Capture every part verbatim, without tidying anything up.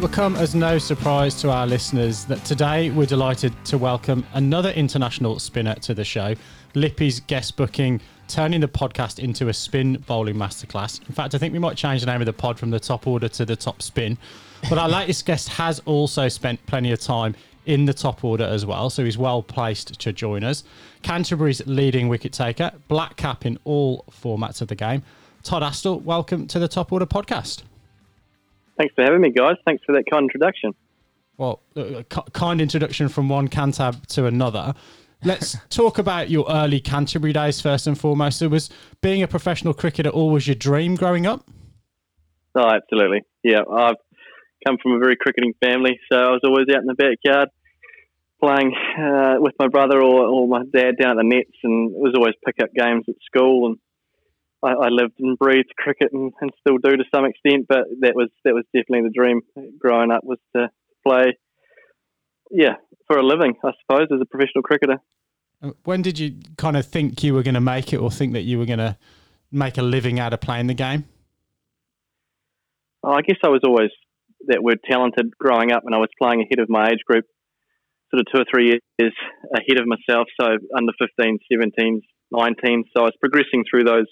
it will come as no surprise to our listeners that today we're delighted to welcome another international spinner to the show. Lippy's guest booking, turning the podcast into a spin bowling masterclass. In fact, I think we might change the name of the pod from the top order to the top spin. But our latest guest has also spent plenty of time in the top order as well, so he's well placed to join us. Canterbury's leading wicket taker, black cap in all formats of the game. Todd Astle, welcome to the Top Order podcast. Thanks for having me, guys. Thanks for that kind introduction. Well, a kind introduction from one Cantab to another. Let's talk about your early Canterbury days first and foremost. So was being a professional cricketer always your dream growing up? Oh, absolutely. Yeah, I've come from a very cricketing family, so I was always out in the backyard playing uh, with my brother or, or my dad down at the nets, and it was always pick-up games at school, and I, I lived and breathed cricket and, and still do to some extent, but that was that was definitely the dream growing up, was to play, yeah, for a living, I suppose, as a professional cricketer. When did you kind of think you were going to make it, or think that you were going to make a living out of playing the game? Oh, I guess I was always that word talented growing up, and I was playing ahead of my age group, sort of two or three years ahead of myself, so under fifteen, seventeen, nineteen, so I was progressing through those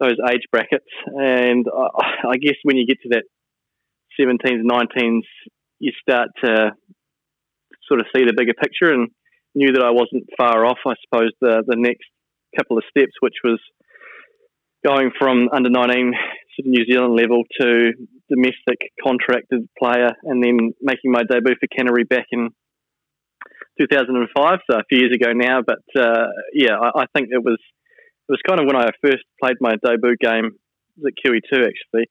those age brackets, and I, I guess when you get to that seventeens, nineteens, you start to sort of see the bigger picture, and knew that I wasn't far off, I suppose, the, the next couple of steps, which was going from under nineteen New Zealand level to domestic contracted player, and then making my debut for Canterbury back in two thousand five, so a few years ago now. But uh, yeah, I, I think it was it was kind of when I first played my debut game at Q E two actually,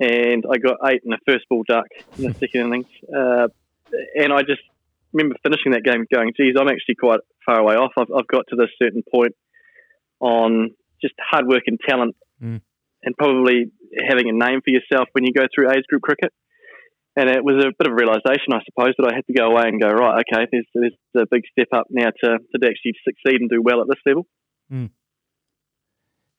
and I got eight in a first ball duck in the second innings, uh, and I just remember finishing that game going, geez, I'm actually quite far away off. I've, I've got to this certain point on just hard work and talent, mm. and probably having a name for yourself when you go through age group cricket. And it was a bit of a realisation, I suppose, that I had to go away and go, right, okay, there's, there's a big step up now to, to actually succeed and do well at this level. Mm.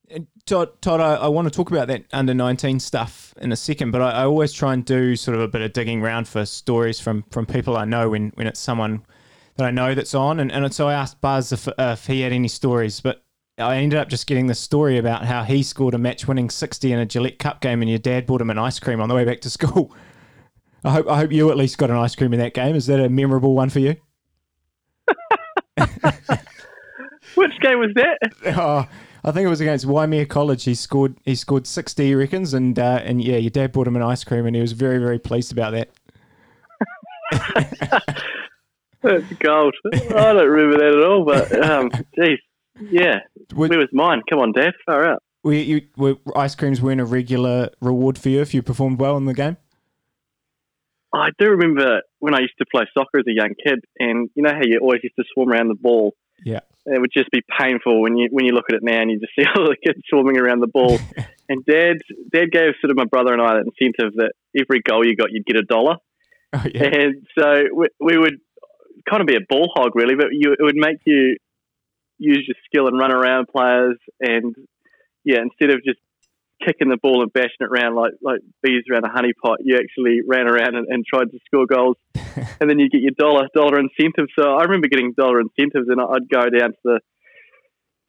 And Todd, Todd I, I want to talk about that under nineteen stuff in a second, but I, I always try and do sort of a bit of digging around for stories from, from people I know when, when it's someone that I know that's on. And, and so I asked Buzz if, if he had any stories, but I ended up just getting this story about how he scored a match-winning sixty in a Gillette Cup game, and your dad bought him an ice cream on the way back to school. I hope I hope you at least got an ice cream in that game. Is that a memorable one for you? Which game was that? Oh, I think it was against Waimea College. He scored he scored sixty, he reckons, and uh, and yeah, your dad bought him an ice cream, and he was very very pleased about that. That's gold. I don't remember that at all, but um, geez. Yeah, where was mine? Come on, Dad, far out. Were you, were, ice creams weren't a regular reward for you if you performed well in the game? I do remember when I used to play soccer as a young kid, and you know how you always used to swarm around the ball? Yeah. It would just be painful when you when you look at it now, and you just see all the kids swarming around the ball. And Dad Dad gave sort of my brother and I that incentive that every goal you got, you'd get a dollar. Oh, yeah. And so we, we would kind of be a ball hog, really, but you, it would make you use your skill and run around players, and yeah, instead of just kicking the ball and bashing it around like like bees around a honey pot, you actually ran around and, and tried to score goals, and then you get your dollar dollar incentives. So I remember getting dollar incentives, and I'd go down to the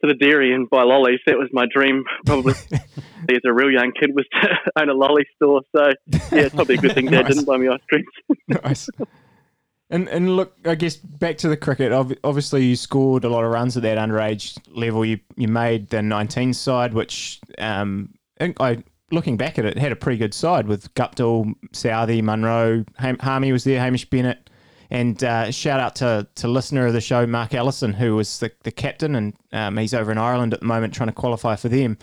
to the dairy and buy lollies. That was my dream, probably, as a real young kid, was to own a lolly store. So yeah, it's probably a good thing Dad nice. didn't buy me ice creams. Nice. And and look, I guess back to the cricket. Obviously, you scored a lot of runs at that underage level. You you made the nineteen side, which um, I looking back at it, had a pretty good side with Guptill, Southie, Munro, Ham- Hami was there, Hamish Bennett, and uh, shout out to to listener of the show, Mark Ellison, who was the the captain, and um, he's over in Ireland at the moment trying to qualify for them.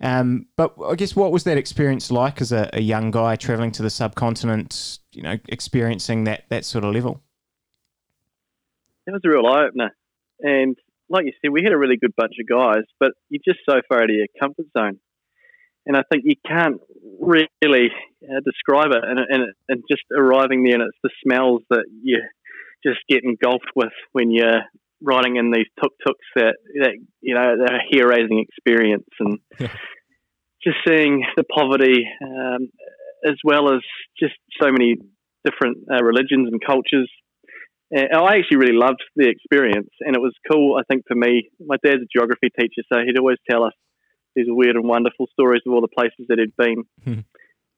Um, but I guess what was that experience like as a, a young guy travelling to the subcontinent, you know, experiencing that, that sort of level? It was a real eye-opener. And like you said, we had a really good bunch of guys, but you're just so far out of your comfort zone. And I think you can't really uh, describe it. And, and, and just arriving there, and it's the smells that you just get engulfed with when you're riding in these tuk-tuks, that, that you know, they're a hair-raising experience, and yeah. just seeing the poverty, um, as well as just so many different uh, religions and cultures. And I actually really loved the experience, and it was cool, I think, for me. My dad's a geography teacher, so he'd always tell us these weird and wonderful stories of all the places that he'd been. Hmm.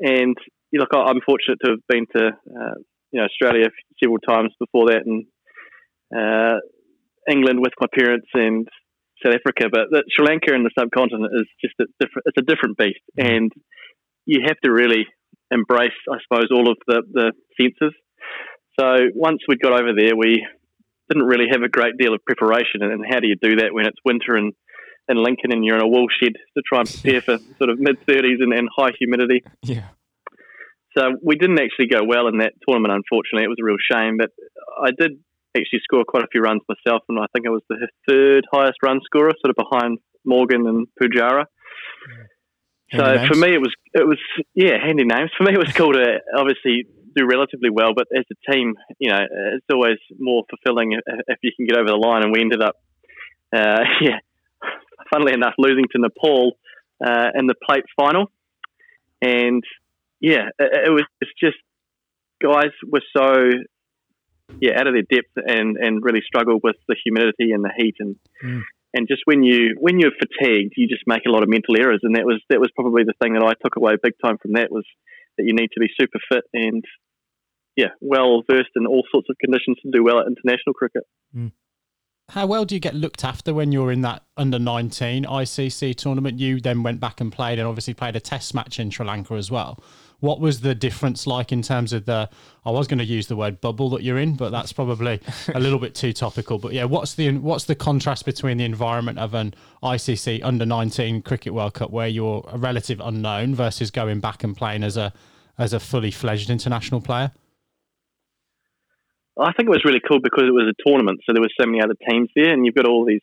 And you know, I'm fortunate to have been to uh, you know Australia several times before that, and uh, England with my parents, and South Africa. But the, Sri Lanka and the subcontinent is just a different. It's a different beast, and you have to really embrace, I suppose, all of the, the senses. So once we got over there, we didn't really have a great deal of preparation. And how do you do that when it's winter and in Lincoln and you're in a wool shed to try and prepare for sort of mid thirties and, and high humidity? Yeah. So we didn't actually go well in that tournament, unfortunately. It was a real shame, but I did actually score quite a few runs myself, and I think I was the third highest run scorer, sort of behind Morgan and Pujara. So handy for names. me, it was, it was yeah, handy names. For me, it was cool to obviously do relatively well, but as a team, you know, it's always more fulfilling if, if you can get over the line, and we ended up, uh, yeah, funnily enough, losing to Nepal uh, in the plate final. And yeah, it, it was it's just guys were so yeah out of their depth and, and really struggled with the humidity and the heat, and mm. and just when you when you're fatigued, you just make a lot of mental errors, and that was that was probably the thing that I took away big time from that, was that you need to be super fit and yeah well versed in all sorts of conditions to do well at international cricket. Mm. How well do you get looked after when you're in that under nineteen I C C tournament? You then went back and played, and obviously played a test match in Sri Lanka as well. What was the difference like in terms of the, I was going to use the word bubble that you're in, but that's probably a little bit too topical. But yeah, what's the what's the contrast between the environment of an I C C under nineteen Cricket World Cup where you're a relative unknown versus going back and playing as a as a fully fledged international player? I think it was really cool because it was a tournament, so there were so many other teams there, and you've got all these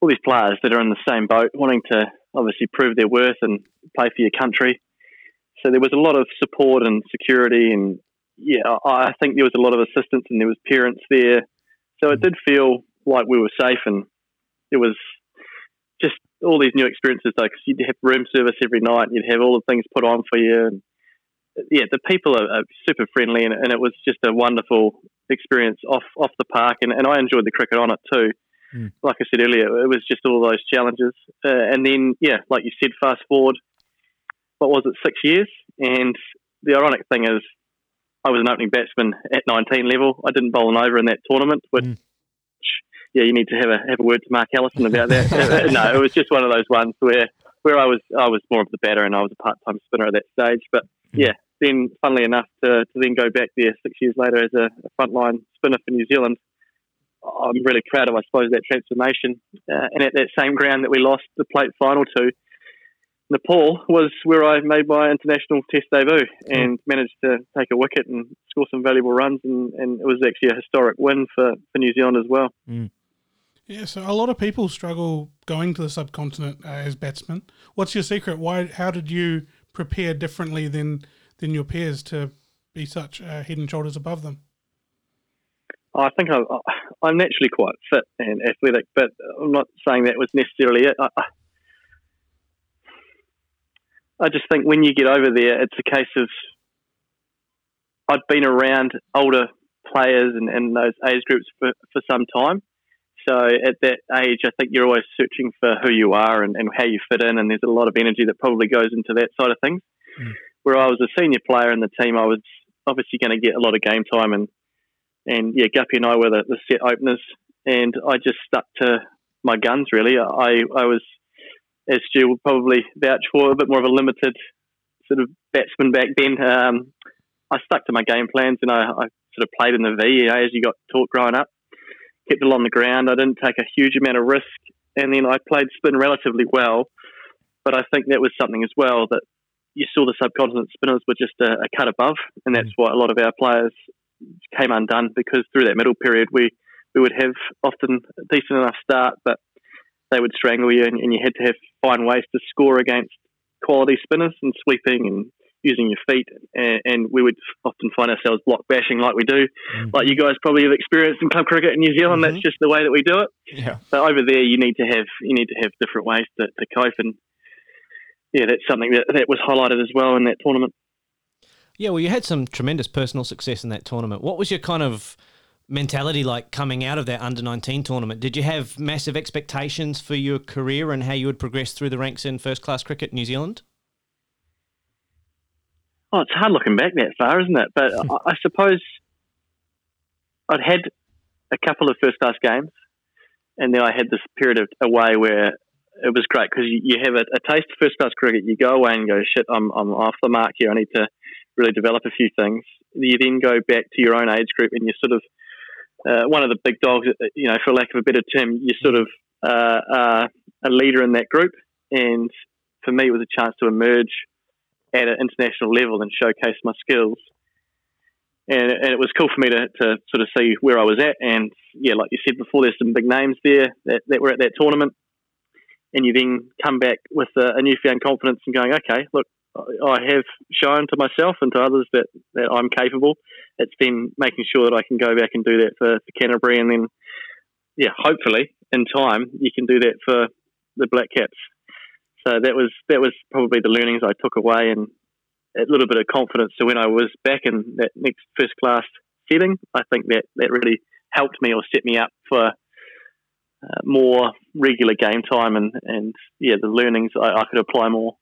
all these players that are in the same boat, wanting to obviously prove their worth and play for your country. So there was a lot of support and security, and yeah, I think there was a lot of assistance, and there was parents there. So it did feel like we were safe, and it was just all these new experiences though, because you'd have room service every night, and you'd have all the things put on for you, and yeah, the people are, are super friendly, and, and it was just a wonderful experience off off the park, and, and I enjoyed the cricket on it too. Mm. Like I said earlier, it was just all those challenges. Uh, and then, yeah, like you said, fast forward, what was it, six years? And the ironic thing is I was an opening batsman at nineteen level. I didn't bowl an over in that tournament, which, mm. yeah, you need to have a have a word to Mark Ellison about that. No, it was just one of those ones where, where I was I was more of the batter and I was a part-time spinner at that stage, but yeah, then funnily enough, to, to then go back there six years later as a, a frontline spinner for New Zealand, I'm really proud of, I suppose, that transformation. Uh, and at that same ground that we lost the plate final to, Nepal was where I made my international test debut and managed to take a wicket and score some valuable runs. And, and it was actually a historic win for, for New Zealand as well. Mm. Yeah, so a lot of people struggle going to the subcontinent uh, as batsmen. What's your secret? Why? How did you prepare differently than than your peers to be such uh, head and shoulders above them? I think I, I'm naturally quite fit and athletic, but I'm not saying that was necessarily it. I, I just think when you get over there, it's a case of I'd been around older players and, and those age groups for, for some time. So at that age, I think you're always searching for who you are and, and how you fit in, and there's a lot of energy that probably goes into that side of things. Mm. Where I was a senior player in the team, I was obviously going to get a lot of game time, and, and yeah, Guppy and I were the, the set openers, and I just stuck to my guns, really. I, I was, as Stu would probably vouch for, a bit more of a limited sort of batsman back then. Um, I stuck to my game plans, and I, I sort of played in the V, you know, as you got taught growing up. Kept it on the ground. I didn't take a huge amount of risk, and then I played spin relatively well. But I think that was something as well that you saw the subcontinent spinners were just a, a cut above, and that's why a lot of our players came undone, because through that middle period we, we would have often a decent enough start, but they would strangle you, and, and you had to have fine ways to score against quality spinners and sweeping and using your feet, and, and we would often find ourselves block bashing like we do, mm. like you guys probably have experienced in club cricket in New Zealand. Mm-hmm. That's just the way that we do it. Yeah. But over there, you need to have you need to have different ways to, to cope, and yeah, that's something that that was highlighted as well in that tournament. Yeah, well, you had some tremendous personal success in that tournament. What was your kind of mentality like coming out of that under nineteen tournament? Did you have massive expectations for your career and how you would progress through the ranks in first-class cricket in New Zealand? Oh, it's hard looking back that far, isn't it? But I, I suppose I'd had a couple of first-class games, and then I had this period of away where it was great because you, you have a, a taste of first-class cricket. You go away and go, shit, I'm I'm off the mark here. I need to really develop a few things. You then go back to your own age group and you're sort of uh, one of the big dogs, you know, for lack of a better term. You're sort of uh, uh, a leader in that group. And for me, it was a chance to emerge at an international level and showcase my skills. And, and it was cool for me to, to sort of see where I was at. And, yeah, like you said before, there's some big names there that, that were at that tournament. And you then come back with a, a newfound confidence and going, okay, look, I have shown to myself and to others that, that I'm capable. It's been making sure that I can go back and do that for, for Canterbury. And then, yeah, hopefully in time you can do that for the Black Caps. So that was that was probably the learnings I took away and a little bit of confidence. So when I was back in that next first-class setting, I think that, that really helped me or set me up for uh, more regular game time and, and yeah, the learnings I, I could apply more.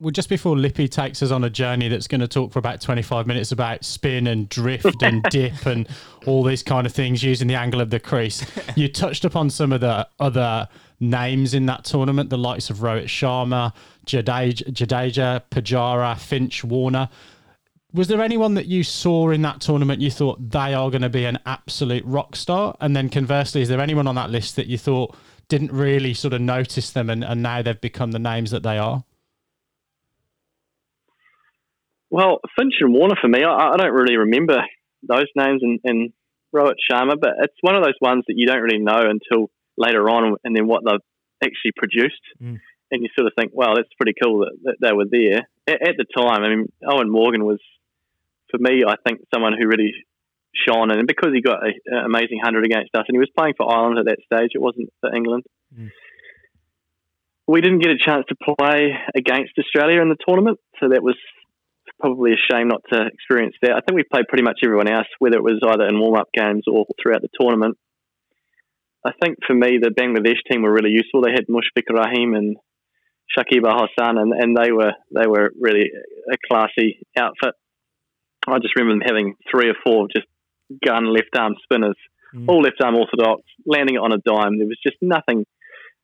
Well, just before Lippy takes us on a journey that's going to talk for about twenty-five minutes about spin and drift and dip and all these kind of things using the angle of the crease, you touched upon some of the other names in that tournament, the likes of Rohit Sharma, Jadeja, Jadeja, Pujara, Finch, Warner. Was there anyone that you saw in that tournament you thought they are going to be an absolute rock star? And then conversely, is there anyone on that list that you thought didn't really sort of notice them and, and now they've become the names that they are? Well, Finch and Warner for me, I, I don't really remember those names and, and Rohit Sharma, but it's one of those ones that you don't really know until later on and then what they've actually produced. Mm. And you sort of think, wow, that's pretty cool that, that they were there. At, at the time, I mean, Owen Morgan was, for me, I think someone who really shone. And because he got a, an amazing one hundred against us and he was playing for Ireland at that stage, it wasn't for England. Mm. We didn't get a chance to play against Australia in the tournament, so that was probably a shame not to experience that. I think we played pretty much everyone else, whether it was either in warm-up games or throughout the tournament. I think for me, the Bangladesh team were really useful. They had Mushfiq Rahim and Shakib Al Hasan, and, and they were they were really a classy outfit. I just remember them having three or four just gun left-arm spinners, mm. all left-arm orthodox, landing it on a dime. There was just nothing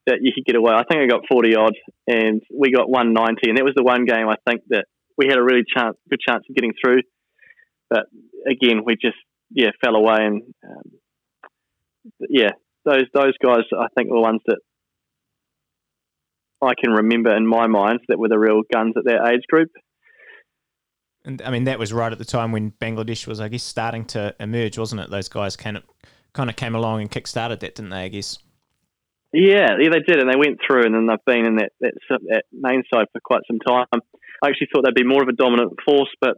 that you could get away. I think I got forty-odd, and we got one ninety, and that was the one game I think that we had a really chance, good chance of getting through. But again, we just, yeah, fell away. And, um, yeah, those those guys, I think, were ones that I can remember in my mind that were the real guns at their age group. And, I mean, that was right at the time when Bangladesh was, I guess, starting to emerge, wasn't it? Those guys kind of, kind of came along and kick-started that, didn't they, I guess? Yeah, yeah, they did. And they went through, and then they've been in that, that, that main side for quite some time. I actually thought they'd be more of a dominant force, but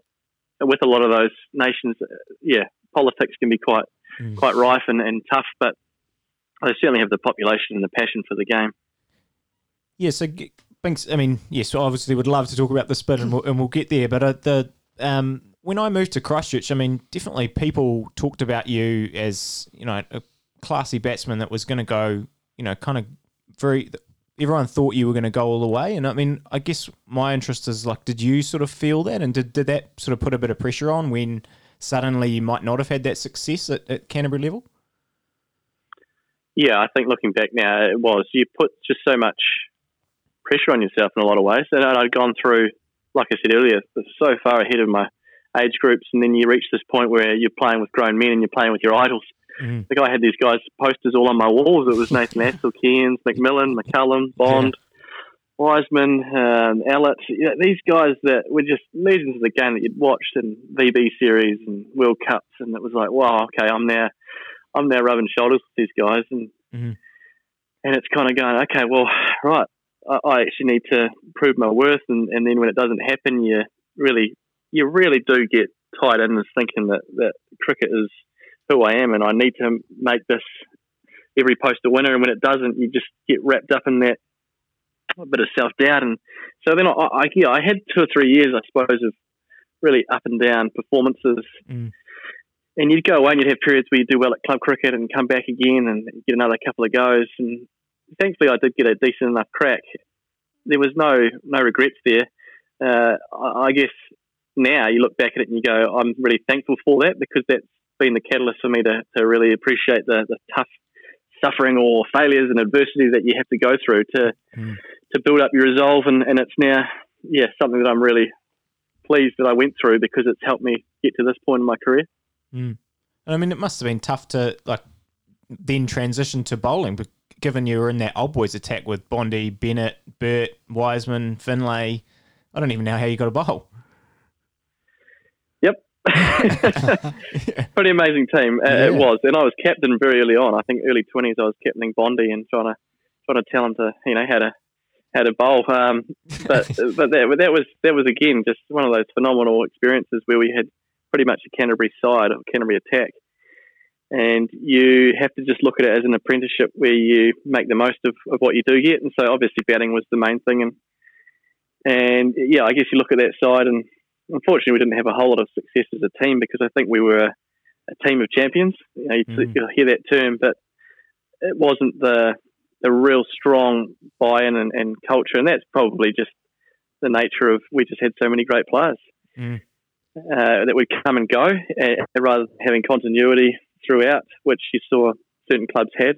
with a lot of those nations, yeah, politics can be quite mm. quite rife and, and tough, but they certainly have the population and the passion for the game. Yeah, so, I mean, yes, obviously would love to talk about the spin and we'll, and we'll get there, but uh, the um, when I moved to Christchurch, I mean, definitely people talked about you as, you know, a classy batsman that was going to go, you know, kind of very... Everyone thought you were going to go all the way. And I mean, I guess my interest is like, did you sort of feel that? And did, did that sort of put a bit of pressure on when suddenly you might not have had that success at, at Canterbury level? Yeah, I think looking back now, it was. You put just so much pressure on yourself in a lot of ways. And I'd gone through, like I said earlier, so far ahead of my age groups. And then you reach this point where you're playing with grown men and you're playing with your idols. Mm-hmm. Like I had these guys' posters all on my walls. It was Nathan Astle, Cairns, McMillan, McCullum, Bond, yeah. Wiseman, um, Allett. You know, these guys that were just legends of the game that you'd watched in V B series and World Cups, and it was like, wow, okay, I'm now, I'm now rubbing shoulders with these guys, and mm-hmm. and it's kind of going, okay, well, right, I, I actually need to prove my worth, and, and then when it doesn't happen, you really, you really do get tied in as thinking that, that cricket is who I am, and I need to make this every post a winner. And when it doesn't, you just get wrapped up in that bit of self doubt. And so then I, I, yeah, I had two or three years, I suppose, of really up and down performances. Mm. And you'd go away and you'd have periods where you do well at club cricket and come back again and get another couple of goes. And thankfully, I did get a decent enough crack. There was no no regrets there. Uh, I guess now you look back at it and you go, I'm really thankful for that, because that's been the catalyst for me to, to really appreciate the, the tough suffering or failures and adversity that you have to go through to mm. to build up your resolve. And, and it's now, yeah, something that I'm really pleased that I went through, because it's helped me get to this point in my career. Mm. And I mean, it must have been tough to like then transition to bowling, but given you were in that old boys attack with Bondi, Bennett, Burt, Wiseman, Finlay, I don't even know how you got a bowl. Yep. Pretty amazing team uh, yeah. It was, and I was captain very early on. I think early twenties, I was captaining Bondi and trying to trying to tell him to you know how to how to bowl. Um, but but that that was that was again just one of those phenomenal experiences where we had pretty much a Canterbury side, or Canterbury attack, and you have to just look at it as an apprenticeship where you make the most of, of what you do get. And so obviously batting was the main thing, and and yeah, I guess you look at that side, and unfortunately we didn't have a whole lot of success as a team, because I think we were a, a team of champions. You know, you mm. you'll hear that term, but it wasn't the the real strong buy-in and, and culture, and that's probably just the nature of we just had so many great players. Mm. Uh, that would come and go, and rather than having continuity throughout, which you saw certain clubs had.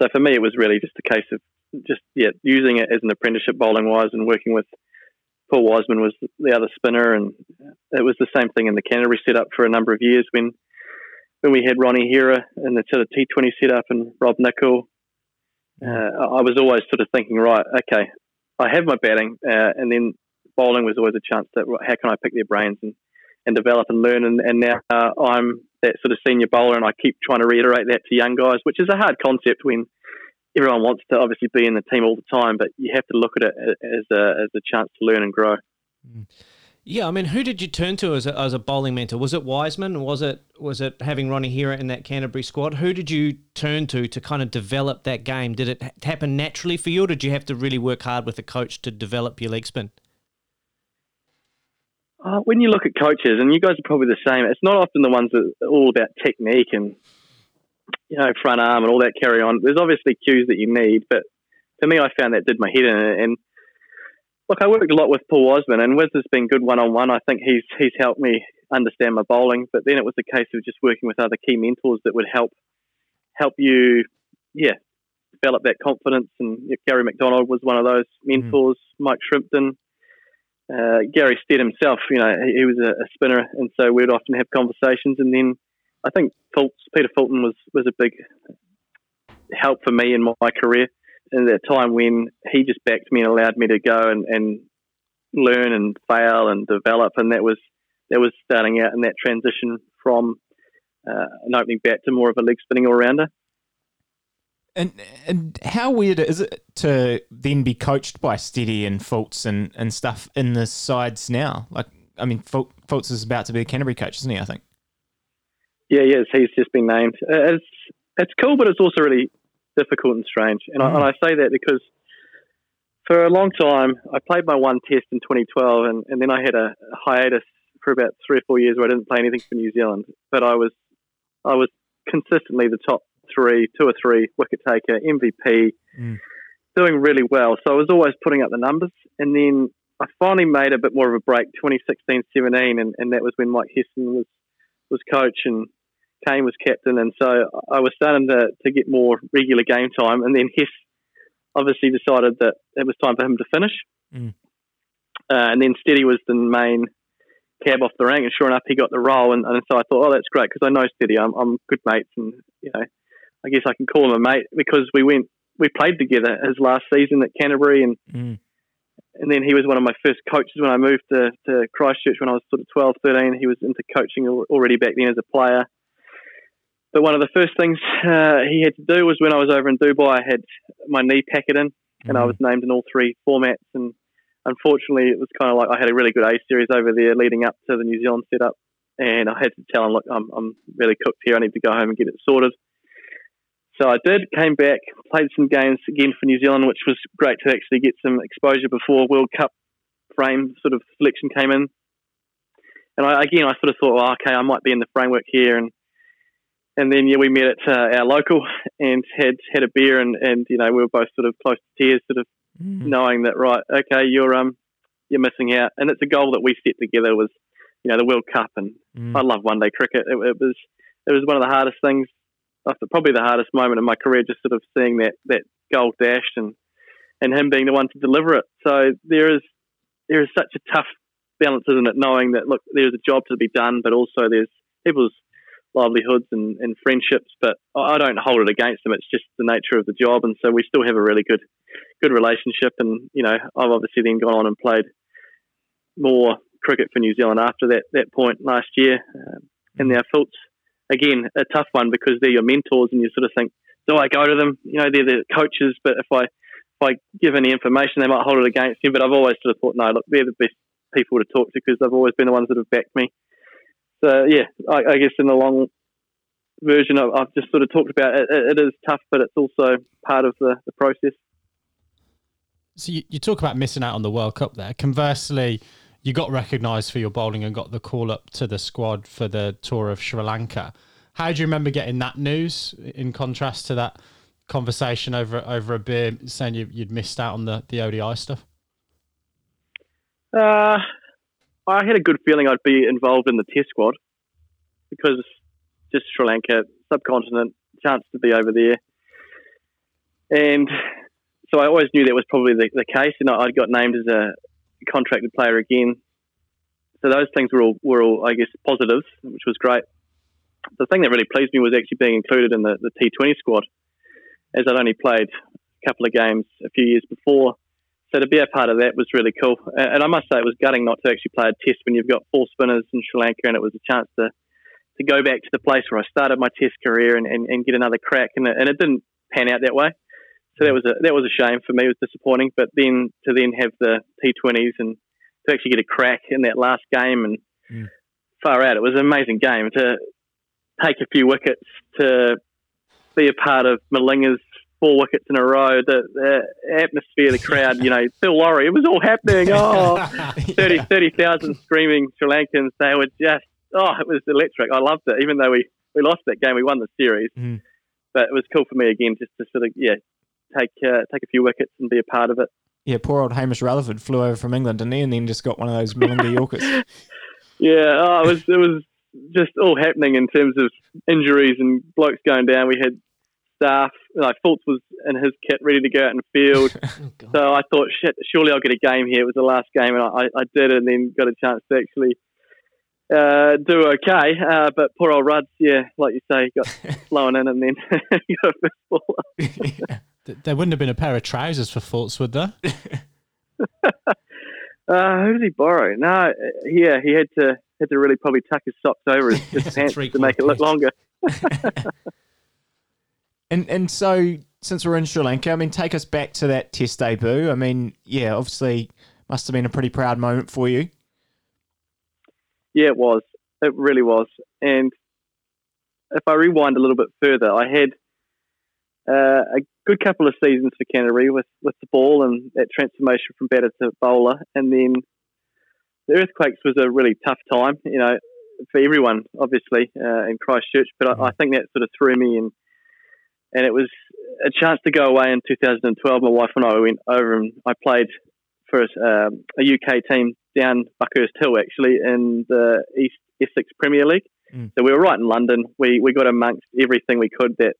So for me, it was really just a case of just yeah using it as an apprenticeship bowling-wise, and working with Paul Wiseman was the other spinner, and it was the same thing in the Canterbury setup for a number of years when when we had Ronnie Hera in the sort of T twenty setup and Rob Nicol. Uh, I was always sort of thinking, right, okay, I have my batting, uh, and then bowling was always a chance that how can I pick their brains and, and develop and learn. And, and now uh, I'm that sort of senior bowler, and I keep trying to reiterate that to young guys, which is a hard concept when everyone wants to obviously be in the team all the time, but you have to look at it as a, as a chance to learn and grow. Yeah, I mean, who did you turn to as a, as a bowling mentor? Was it Wiseman? Was it was it having Ronnie Hera in that Canterbury squad? Who did you turn to to kind of develop that game? Did it happen naturally for you, or did you have to really work hard with a coach to develop your leg spin? Uh, when you look at coaches, and you guys are probably the same, it's not often the ones that are all about technique and, you know, front arm and all that carry on. There's obviously cues that you need, but to me, I found that did my head in. And look, I worked a lot with Paul Wiseman, and Wiz has been good one-on-one. I think he's he's helped me understand my bowling, but then it was the case of just working with other key mentors that would help help you, yeah, develop that confidence. And Gary McDonald was one of those mentors, mm. Mike Shrimpton. Uh, Gary Stead himself, you know, he, he was a, a spinner, and so we'd often have conversations. And then I think Fultz, Peter Fulton was, was a big help for me in my, my career. And at that time when he just backed me and allowed me to go and, and learn and fail and develop, and that was that was starting out in that transition from uh, an opening bat to more of a leg spinning all-rounder. And and how weird is it to then be coached by Steady and Fultz and, and stuff in the sides now? Like, I mean, Fultz is about to be a Canterbury coach, isn't he, I think? Yeah, he is. He's just been named. It's, it's cool, but it's also really difficult and strange. And, mm. I, and I say that because for a long time, I played my one test in twenty twelve, and, and then I had a hiatus for about three or four years where I didn't play anything for New Zealand. But I was I was consistently the top three, two or three, wicket taker, M V P, mm. doing really well. So I was always putting up the numbers. And then I finally made a bit more of a break, twenty sixteen seventeen, and, and that was when Mike Hesson was, was coach and Kane was captain. And so I was starting to, to get more regular game time. And then Hess obviously decided that it was time for him to finish. Mm. Uh, and then Steady was the main cab off the rank. And sure enough, he got the role. And, and so I thought, oh, that's great, because I know Steady. I'm, I'm good mates and, you know, I guess I can call him a mate, because we went, we played together his last season at Canterbury, and mm. and then he was one of my first coaches when I moved to, to Christchurch when I was sort of twelve, thirteen. He was into coaching already back then as a player. But one of the first things uh, he had to do was when I was over in Dubai, I had my knee packet in, mm. and I was named in all three formats. And unfortunately, it was kind of like I had a really good A series over there leading up to the New Zealand setup, and I had to tell him, look, I'm, I'm really cooked here. I need to go home and get it sorted. So I did, came back, played some games again for New Zealand, which was great to actually get some exposure before World Cup frame sort of selection came in. And I, again, I sort of thought, well, okay, I might be in the framework here. And and then, yeah, we met at uh, our local and had had a beer, and, and, you know, we were both sort of close to tears, sort of mm. knowing that, right, okay, you're um you're missing out. And it's a goal that we set together was, you know, the World Cup. And mm. I love one-day cricket. It, it was it was one of the hardest things, after probably the hardest moment in my career, just sort of seeing that, that goal dashed and, and him being the one to deliver it. So there is there is such a tough balance, isn't it, knowing that, look, there's a job to be done, but also there's people's livelihoods and, and friendships, but I don't hold it against them. It's just the nature of the job. And so we still have a really good good relationship. And, you know, I've obviously then gone on and played more cricket for New Zealand after that, that point last year. Um, and our Fults, again, a tough one because they're your mentors and you sort of think, do I go to them? You know, they're the coaches, but if I if I give any information, they might hold it against me. But I've always sort of thought, no, look, they're the best people to talk to because they've always been the ones that have backed me. So, yeah, I, I guess in the long version of, I've just sort of talked about it, it, it is tough, but it's also part of the, the process. So you, you talk about missing out on the World Cup there. Conversely, you got recognised for your bowling and got the call-up to the squad for the tour of Sri Lanka. How do you remember getting that news in contrast to that conversation over over a beer saying you, you'd missed out on the, the O D I stuff? Uh, I had a good feeling I'd be involved in the test squad because just Sri Lanka, subcontinent, chance to be over there. And so I always knew that was probably the, the case, and I, I got named as a contracted player again. So those things were all, were all, I guess, positive, which was great. The thing that really pleased me was actually being included in the, the T twenty squad, as I'd only played a couple of games a few years before. So to be a part of that was really cool. And I must say it was gutting not to actually play a test when you've got four spinners in Sri Lanka, and it was a chance to, to go back to the place where I started my test career and, and, and get another crack. And it, and it didn't pan out that way. So that was a that was a shame for me. It was disappointing. But then to then have the T twenties and to actually get a crack in that last game and mm. far out, it was an amazing game. To take a few wickets, to be a part of Malinga's four wickets in a row, the, the atmosphere, the crowd, you know, Bill Laurie, it was all happening. Oh, yeah. thirty thousand screaming Sri Lankans. They were just, oh, it was electric. I loved it. Even though we, we lost that game, we won the series. Mm. But it was cool for me again just to sort of, yeah, take uh, take a few wickets and be a part of it. Yeah, poor old Hamish Rutherford flew over from England, didn't he? And then just got one of those Malinga Yorkers. Yeah, oh, it was it was just all happening in terms of injuries and blokes going down. We had staff, like Fultz was in his kit ready to go out in the field. Oh, so I thought, shit, surely I'll get a game here. It was the last game, and I, I did, and then got a chance to actually uh, do okay. Uh, but poor old Ruds, yeah, like you say, got blown in and then got a fistful. Yeah. There wouldn't have been a pair of trousers for Fultz, would there? uh, who did he borrow? No, yeah, he had to had to really probably tuck his socks over his, his pants to make it look longer. and and so, since we're in Sri Lanka, I mean, take us back to that test debut. I mean, yeah, obviously, must have been a pretty proud moment for you. Yeah, it was. It really was. And if I rewind a little bit further, I had uh, a good couple of seasons for Canterbury with, with the ball and that transformation from batter to bowler. And then the earthquakes was a really tough time, you know, for everyone, obviously, uh, in Christchurch. But I, I think that sort of threw me in. And it was a chance to go away in two thousand twelve. My wife and I went over and I played for um, a U K team down Buckhurst Hill, actually, in the East Essex Premier League. Mm. So we were right in London. We we got amongst everything we could that,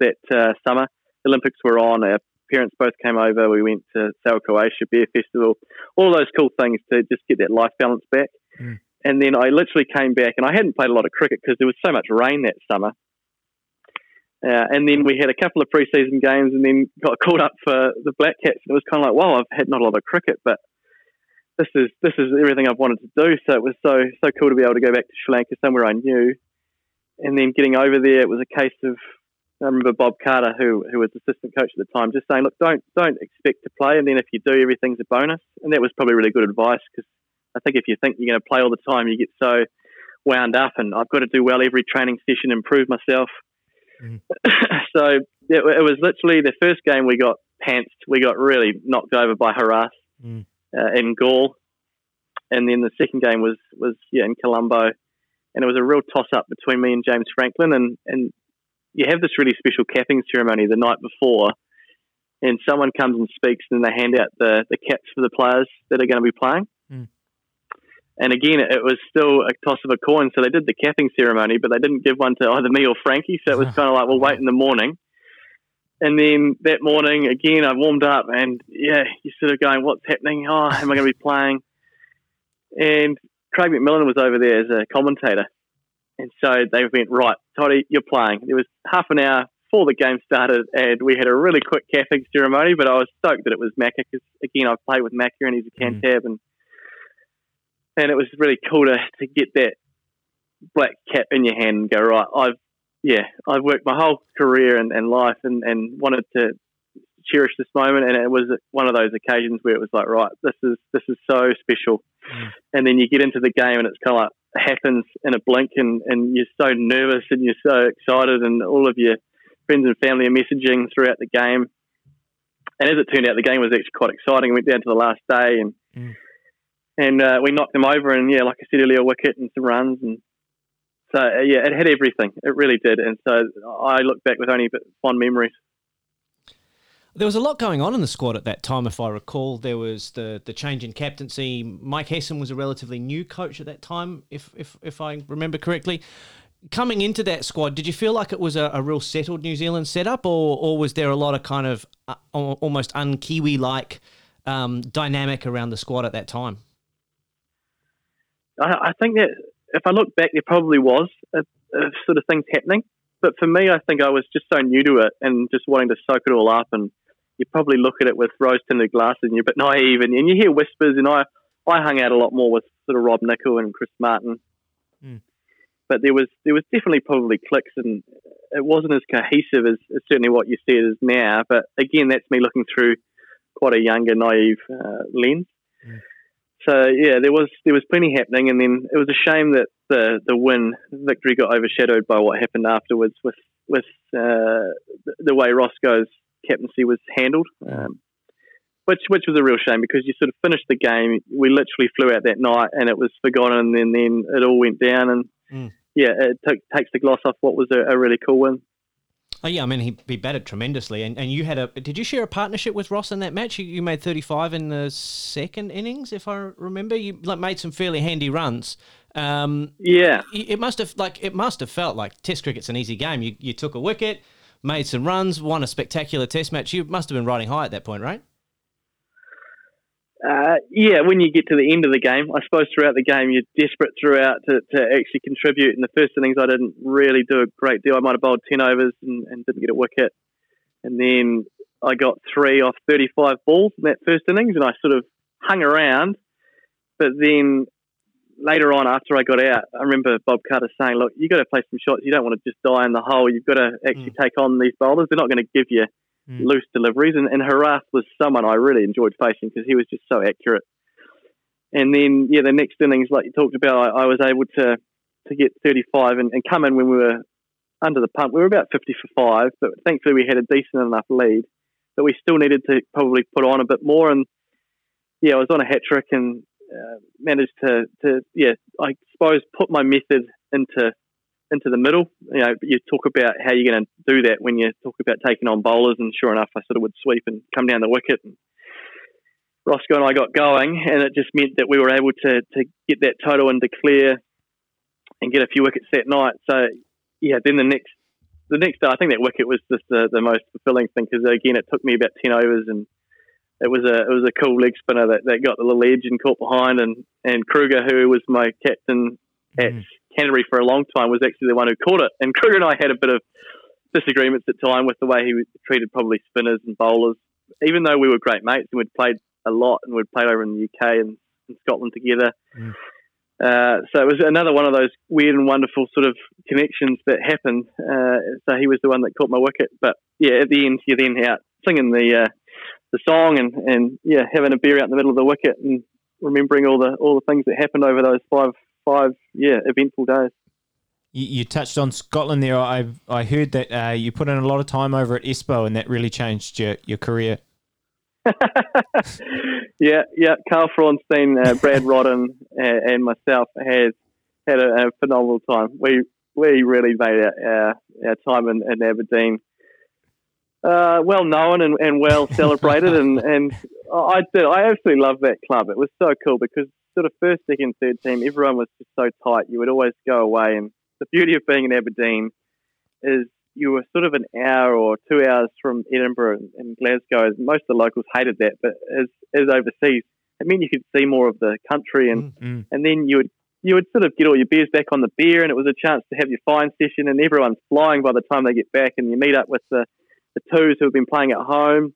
that uh, summer. Olympics were on, our parents both came over, we went to South Croatia Beer Festival, all those cool things to just get that life balance back. Mm. And then I literally came back, and I hadn't played a lot of cricket because there was so much rain that summer. Uh, and then we had a couple of pre-season games and then got called up for the Black Cats. And it was kind of like, wow, I've had not a lot of cricket, but this is this is everything I've wanted to do. So it was so so cool to be able to go back to Sri Lanka, somewhere I knew. And then getting over there, it was a case of, I remember Bob Carter, who who was assistant coach at the time, just saying, look, don't don't expect to play, and then if you do, everything's a bonus. And that was probably really good advice, because I think if you think you're going to play all the time, you get so wound up, and I've got to do well every training session, improve myself. Mm. So it, it was literally the first game we got pantsed. We got really knocked over by Harass mm. uh, in Gaul. And then the second game was, was yeah, in Colombo. And it was a real toss-up between me and James Franklin. And, and you have this really special capping ceremony the night before. And someone comes and speaks, and they hand out the, the caps for the players that are going to be playing. Mm. And again, it was still a toss of a coin. So they did the capping ceremony, but they didn't give one to either me or Frankie. So it was kind of like, we'll wait in the morning. And then that morning, again, I warmed up, and yeah, you're sort of going, what's happening? Oh, am I going to be playing? And Craig McMillan was over there as a commentator. And so they went, right, Toddy, you're playing. There was half an hour before the game started, and we had a really quick capping ceremony, but I was stoked that it was Macca, because again, I've played with Macca and he's a Cantab, and and it was really cool to, to get that black cap in your hand and go, right, I've yeah, I've worked my whole career and, and life and, and wanted to cherish this moment, and it was one of those occasions where it was like, right, this is this is so special. Mm. And then you get into the game and it's kind of like, it happens in a blink, and, and you're so nervous and you're so excited, and all of your friends and family are messaging throughout the game. And as it turned out, the game was actually quite exciting. We went down to the last day, and mm. and uh, we knocked them over, and yeah, like I said earlier, a wicket and some runs, and so uh, yeah, it had everything. It really did. And so I look back with only fond memories. There was a lot going on in the squad at that time, if I recall. There was the the change in captaincy. Mike Hesson was a relatively new coach at that time, if if if I remember correctly. Coming into that squad, did you feel like it was a, a real settled New Zealand setup, or or was there a lot of kind of uh, almost un-Kiwi-like um, dynamic around the squad at that time? I, I think that if I look back, there probably was a, a sort of things happening. But for me, I think I was just so new to it and just wanting to soak it all up. And you probably look at it with rose-tinted glasses and you're a bit naive. And, and you hear whispers. And I, I hung out a lot more with sort of Rob Nicol and Chris Martin. Mm. But there was there was definitely probably clicks, and it wasn't as cohesive as, as certainly what you see it as now. But again, that's me looking through quite a younger, naive uh, lens. Mm. So yeah, there was there was plenty happening, and then it was a shame that the the win victory got overshadowed by what happened afterwards with with uh, the way Roscoe's captaincy was handled, um, which which was a real shame, because you sort of finished the game. We literally flew out that night, and it was forgotten, and then it all went down. And Mm. yeah, it t- takes the gloss off what was a, a really cool win. Oh yeah, I mean he, he batted tremendously, and, and you had a did you share a partnership with Ross in that match? You, you made thirty-five in the second innings, if I remember. You like made some fairly handy runs. Um, yeah, it must have like it must have felt like Test cricket's an easy game. You you took a wicket, made some runs, won a spectacular Test match. You must have been riding high at that point, right? Uh, yeah, when you get to the end of the game, I suppose throughout the game you're desperate throughout to, to actually contribute. In the first innings, I didn't really do a great deal. I might have bowled ten overs and, and didn't get a wicket. And then I got three off thirty-five balls in that first innings, and I sort of hung around. But then later on, after I got out, I remember Bob Carter saying, look, you've got to play some shots. You don't want to just die in the hole. You've got to actually mm. take on these bowlers. They're not going to give you Mm. loose deliveries, and, and Harath was someone I really enjoyed facing, because he was just so accurate. And then, yeah, the next innings, like you talked about, I, I was able to, to get thirty-five and, and come in when we were under the pump. We were about fifty for five, but thankfully we had a decent enough lead, but we still needed to probably put on a bit more. And yeah, I was on a hat trick and uh, managed to, to, yeah, I suppose put my method into into the middle. You know, you talk about how you're going to do that when you talk about taking on bowlers, and sure enough, I sort of would sweep and come down the wicket. And Roscoe and I got going, and it just meant that we were able to, to get that total and declare and get a few wickets that night. So, yeah, then the next the next day, I think that wicket was just the, the most fulfilling thing, because, again, it took me about ten overs, and it was a it was a cool leg spinner that, that got the little edge and caught behind, and, and Kruger, who was my captain at mm. Canterbury for a long time, was actually the one who caught it. And Kruger and I had a bit of disagreements at time with the way he treated probably spinners and bowlers, even though we were great mates and we'd played a lot and we'd played over in the U K and, and Scotland together. Mm. Uh, so it was another one of those weird and wonderful sort of connections that happened. Uh, so he was the one that caught my wicket. But yeah, at the end, you're then out singing the uh, the song and, and yeah, having a beer out in the middle of the wicket and remembering all the all the things that happened over those five Five, yeah, eventful days. You, you touched on Scotland there. I I heard that uh, you put in a lot of time over at Espo, and that really changed your, your career. yeah, yeah. Carl Fraunstein, uh, Brad Rodden, uh, and myself has had a, a phenomenal time. We we really made our, our, our time in, in Aberdeen uh, well known and, and well celebrated. and, and I did. I absolutely loved that club. It was so cool because sort of first, second, third team, everyone was just so tight. You would always go away, and the beauty of being in Aberdeen is you were sort of an hour or two hours from Edinburgh and Glasgow. Most of the locals hated that, but as as overseas, it meant you could see more of the country, and mm-hmm. and then you would you would sort of get all your beers back on the beer, and it was a chance to have your fine session, and everyone's flying by the time they get back, and you meet up with the, the twos who have been playing at home,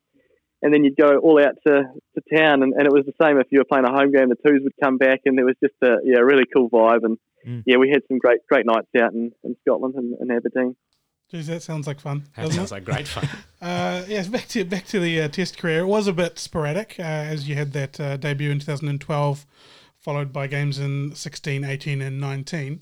and then you'd go all out to, to town, and, and it was the same if you were playing a home game, the twos would come back, and there was just a yeah really cool vibe, and mm. yeah, we had some great great nights out in, in Scotland and in Aberdeen. Jeez, that sounds like fun. That sounds it? like great fun. Uh, yes, back to back to the uh, Test career. It was a bit sporadic, uh, as you had that uh, debut in two thousand twelve, followed by games in sixteen, eighteen, and nineteen.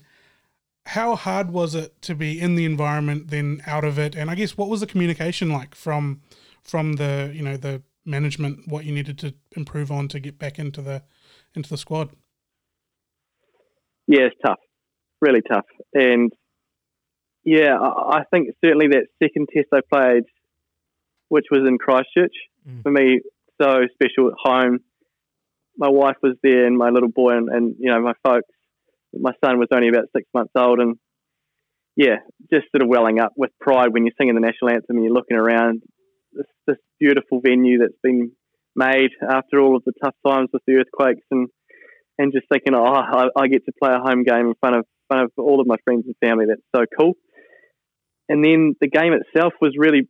How hard was it to be in the environment, then out of it? And I guess what was the communication like from from the you know the management? What you needed to improve on to get back into the into the squad? Yeah, it's tough, really tough, and. Yeah, I think certainly that second test I played, which was in Christchurch, mm. for me, so special at home. My wife was there and my little boy and, and, you know, my folks. My son was only about six months old and, yeah, just sort of welling up with pride when you're singing the national anthem and you're looking around this, this beautiful venue that's been made after all of the tough times with the earthquakes and, and just thinking, oh, I, I get to play a home game in front of, front of all of my friends and family. That's so cool. And then the game itself was really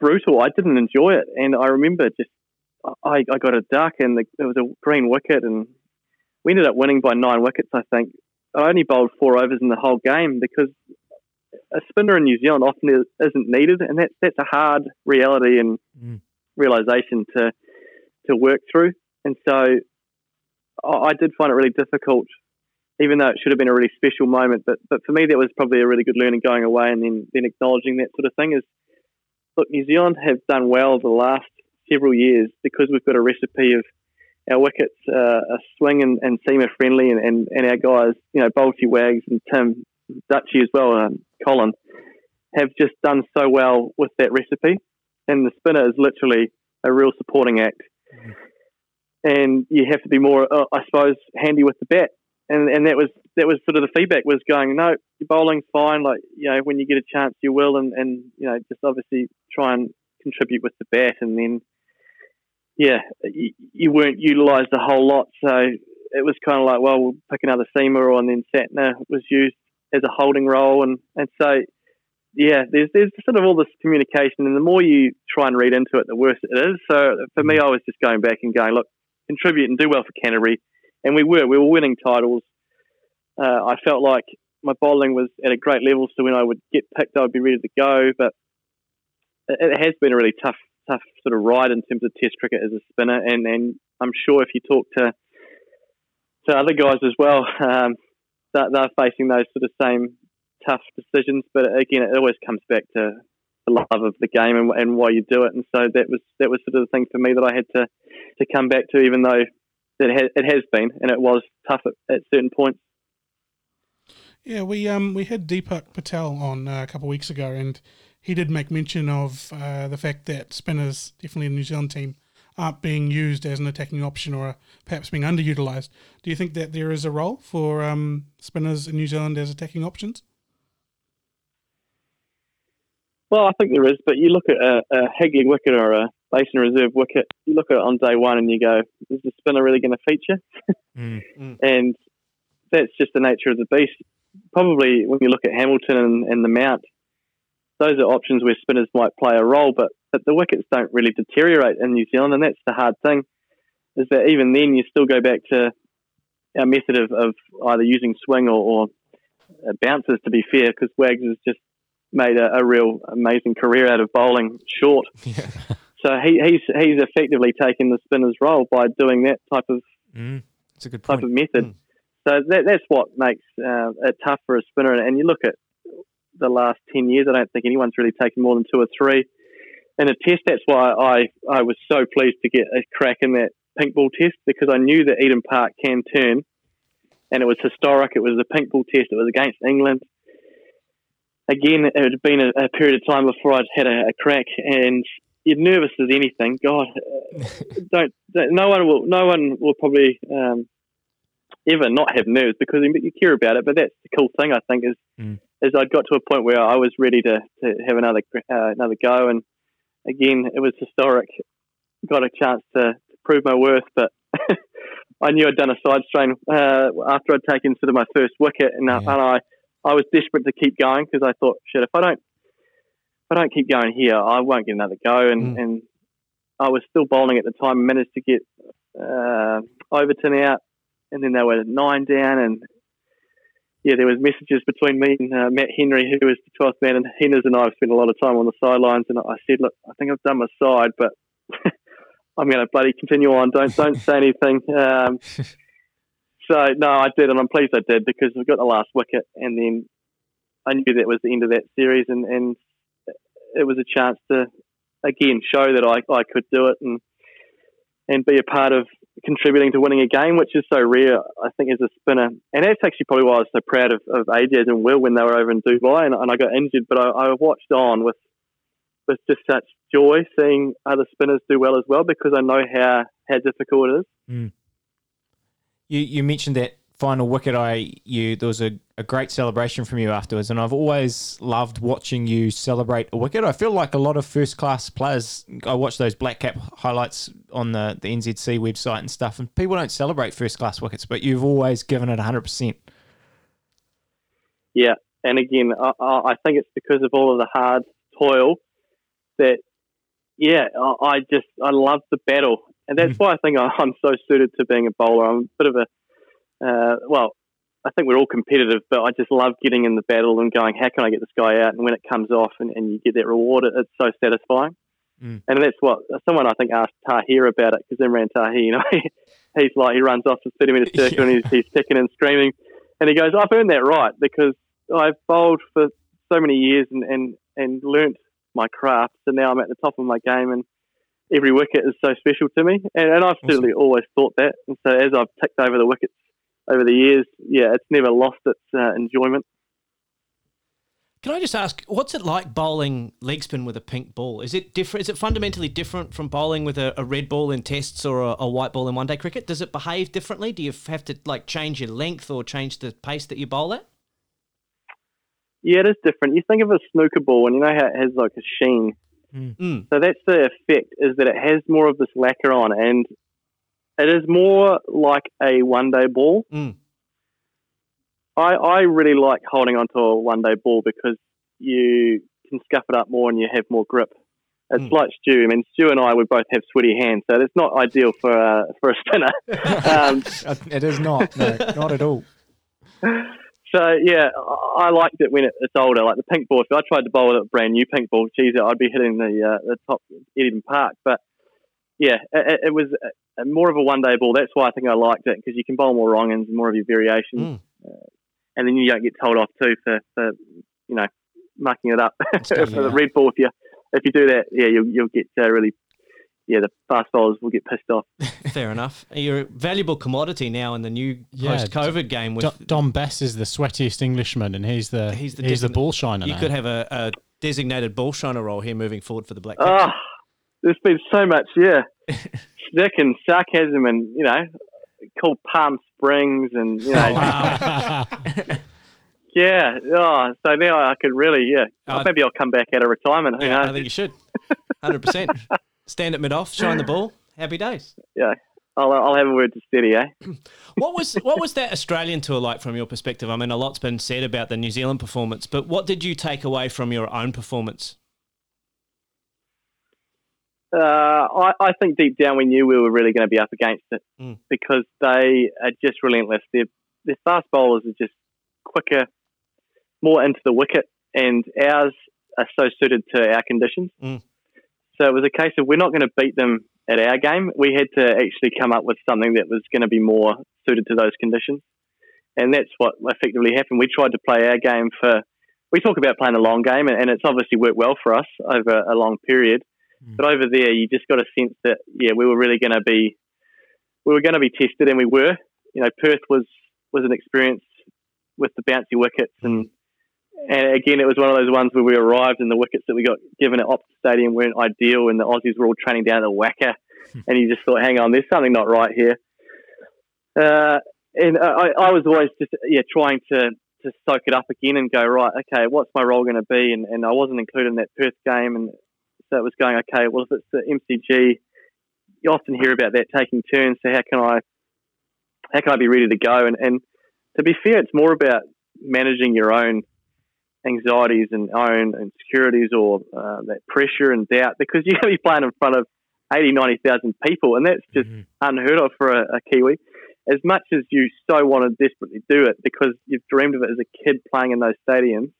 brutal. I didn't enjoy it. And I remember just, I, I got a duck and the, it was a green wicket and we ended up winning by nine wickets, I think. I only bowled four overs in the whole game because a spinner in New Zealand often isn't needed. And that's, that's a hard reality and mm. realisation to, to work through. And so I, I did find it really difficult, even though it should have been a really special moment. But but for me, that was probably a really good learning going away and then, then acknowledging that sort of thing is, look, New Zealand have done well the last several years because we've got a recipe of our wickets uh, are swing and, and seamer friendly and, and, and our guys, you know, Bolty, Wags and Tim, Dutchie as well, and Colin, have just done so well with that recipe. And the spinner is literally a real supporting act. And you have to be more, uh, I suppose, handy with the bat. And and that was that was sort of the feedback was going, no, your bowling's fine. Like, you know, when you get a chance, you will. And, and you know, just obviously try and contribute with the bat. And then, yeah, you, you weren't utilised a whole lot. So it was kind of like, well, we'll pick another seamer. And then Satner was used as a holding role. And, and so, yeah, there's, there's sort of all this communication. And the more you try and read into it, the worse it is. So for me, I was just going back and going, look, contribute and do well for Canterbury. And we were. We were winning titles. Uh, I felt like my bowling was at a great level, so when I would get picked, I would be ready to go. But it has been a really tough tough sort of ride in terms of Test cricket as a spinner. And, and I'm sure if you talk to to other guys as well, um, they're, they're facing those sort of same tough decisions. But again, it always comes back to the love of the game and, and why you do it. And so that was that was sort of the thing for me that I had to, to come back to, even though it has been, and it was tough at, at certain points. Yeah, we um we had Deepak Patel on uh, a couple of weeks ago, and he did make mention of uh, the fact that spinners, definitely in the New Zealand team, aren't being used as an attacking option or perhaps being underutilised. Do you think that there is a role for um, spinners in New Zealand as attacking options? Well, I think there is, but you look at a, a Hagley wicket or a Basin Reserve wicket, you look at it on day one and you go, is the spinner really going to feature? mm, mm. And that's just the nature of the beast. Probably when you look at Hamilton and, and the Mount, those are options where spinners might play a role, but, but the wickets don't really deteriorate in New Zealand, and that's the hard thing, is that even then you still go back to our method of, of either using swing or, or bounces, to be fair, because Wags has just made a, a real amazing career out of bowling short. Yeah. So he, he's he's effectively taken the spinner's role by doing that type of mm, that's a good point. type of method. Mm. So that, that's what makes uh, it tough for a spinner. And you look at the last ten years, I don't think anyone's really taken more than two or three. in a test. That's why I, I was so pleased to get a crack in that pink ball test, because I knew that Eden Park can turn, and it was historic. It was a pink ball test. It was against England. Again, it had been a, a period of time before I'd had a, a crack, and you're nervous as anything. God, don't, don't no one will no one will probably um, ever not have nerves, because you care about it. But that's the cool thing, I think, is mm. is I'd got to a point where I was ready to, to have another uh, another go, and again, it was historic. Got a chance to prove my worth, but I knew I'd done a side strain uh, after I'd taken sort of my first wicket, and, yeah. and I. I was desperate to keep going, because I thought, shit, if I don't, if I don't keep going here, I won't get another go. And, mm. and I was still bowling at the time, managed to get uh, Overton out, and then they were nine down. And yeah, there was messages between me and uh, Matt Henry, who was the twelfth man, and Henners and I have spent a lot of time on the sidelines. And I said, look, I think I've done my side, but I'm going to bloody continue on. Don't don't say anything. Um, So, no, I did, and I'm pleased I did, because we got the last wicket, and then I knew that was the end of that series, and, and it was a chance to, again, show that I, I could do it and and be a part of contributing to winning a game, which is so rare, I think, as a spinner. And that's actually probably why I was so proud of, of Ajaz and Will when they were over in Dubai, and, and I got injured, but I, I watched on with with just such joy seeing other spinners do well as well, because I know how, how difficult it is. Mm. You you mentioned that final wicket. I you there was a, a great celebration from you afterwards, and I've always loved watching you celebrate a wicket. I feel like a lot of first class players. I watch those Black Cap highlights on the, the N Z C website and stuff, and people don't celebrate first class wickets, but you've always given it a hundred percent. Yeah, and again, I, I think it's because of all of the hard toil that. Yeah, I, I just I love the battle. And that's why I think I'm so suited to being a bowler. I'm a bit of a, uh, well, I think we're all competitive, but I just love getting in the battle and going, how can I get this guy out? And when it comes off and, and you get that reward, it, it's so satisfying. Mm. And that's what, someone I think asked Tahir about it, because Imran Tahir, you know, he's like, he runs off the thirty-metre circle yeah. and he's, he's ticking and screaming. And he goes, I've earned that right, because I've bowled for so many years and, and, and learnt my craft, and now I'm at the top of my game, and every wicket is so special to me, and, and I've awesome. certainly always thought that. And so as I've ticked over the wickets over the years, yeah, it's never lost its uh, enjoyment. Can I just ask, what's it like bowling leg spin with a pink ball? Is it different? Is it fundamentally different from bowling with a, a red ball in tests or a, a white ball in one day cricket? Does it behave differently? Do you have to like change your length or change the pace that you bowl at? Yeah, it is different. You think of a snooker ball, and you know how it has like a sheen. Mm. So that's the effect, is that it has more of this lacquer on, and it is more like a one-day ball. Mm. I I really like holding onto a one-day ball, because you can scuff it up more and you have more grip. It's mm. like Stu. I mean, Stu and I, we both have sweaty hands, so it's not ideal for a, for a spinner. um, it is not, no, not at all. So, yeah, I liked it when it's older. Like the pink ball, if I tried to bowl with a brand new pink ball, geez, I'd be hitting the uh, the top Eden Park. But, yeah, it, it was more of a one-day ball. That's why I think I liked it, because you can bowl more wrong-ins and more of your variations. Mm. Uh, and then you don't get told off, too, for, for you know, mucking it up. For yeah. the red ball, if you if you do that, yeah, you'll, you'll get uh, really... Yeah, the fast bowlers will get pissed off. Fair enough. You're a valuable commodity now in the new yeah, post-COVID game. With D- Don Bess is the sweatiest Englishman, and he's the he's the, he's design- the ball shiner. You now. could have a, a designated ball shiner role here moving forward for the Black Caps. Oh, there's been so much, yeah. Snick and sarcasm, and you know, called Palm Springs, and you know. Oh, wow. yeah. Oh, so now I could really, yeah. Uh, Maybe I'll come back out of retirement. Who yeah, knows? I think you should. one hundred percent. Stand at mid-off, shine the ball, happy days. Yeah, I'll I'll have a word to Steady, eh? What was what was that Australian tour like from your perspective? I mean, a lot's been said about the New Zealand performance, but what did you take away from your own performance? Uh, I, I think deep down we knew we were really going to be up against it mm. because they are just relentless. Their their fast bowlers are just quicker, more into the wicket, and ours are so suited to our conditions. Mm. So it was a case of we're not going to beat them at our game. We had to actually come up with something that was going to be more suited to those conditions. And that's what effectively happened. We tried to play our game for... We talk about playing a long game, and it's obviously worked well for us over a long period. Mm. But over there, you just got a sense that, yeah, we were really going to be, we were going to be tested, and we were. You know, Perth was, was an experience with the bouncy wickets, and, mm. and again, it was one of those ones where we arrived and the wickets that we got given at Optus Stadium weren't ideal, and the Aussies were all training down at the Wacker, and you just thought, hang on, there's something not right here. Uh, and I, I was always just yeah trying to, to soak it up again and go, right, okay, what's my role going to be? And, and I wasn't included in that Perth game, and so it was going, okay, well, if it's the M C G, you often hear about that taking turns, so how can I how can I be ready to go? And, and to be fair, it's more about managing your own anxieties and own insecurities or uh, that pressure and doubt, because you're going to be playing in front of eighty, ninety thousand people, and that's just mm-hmm. unheard of for a, a Kiwi. As much as you so want to desperately do it because you've dreamed of it as a kid playing in those stadiums,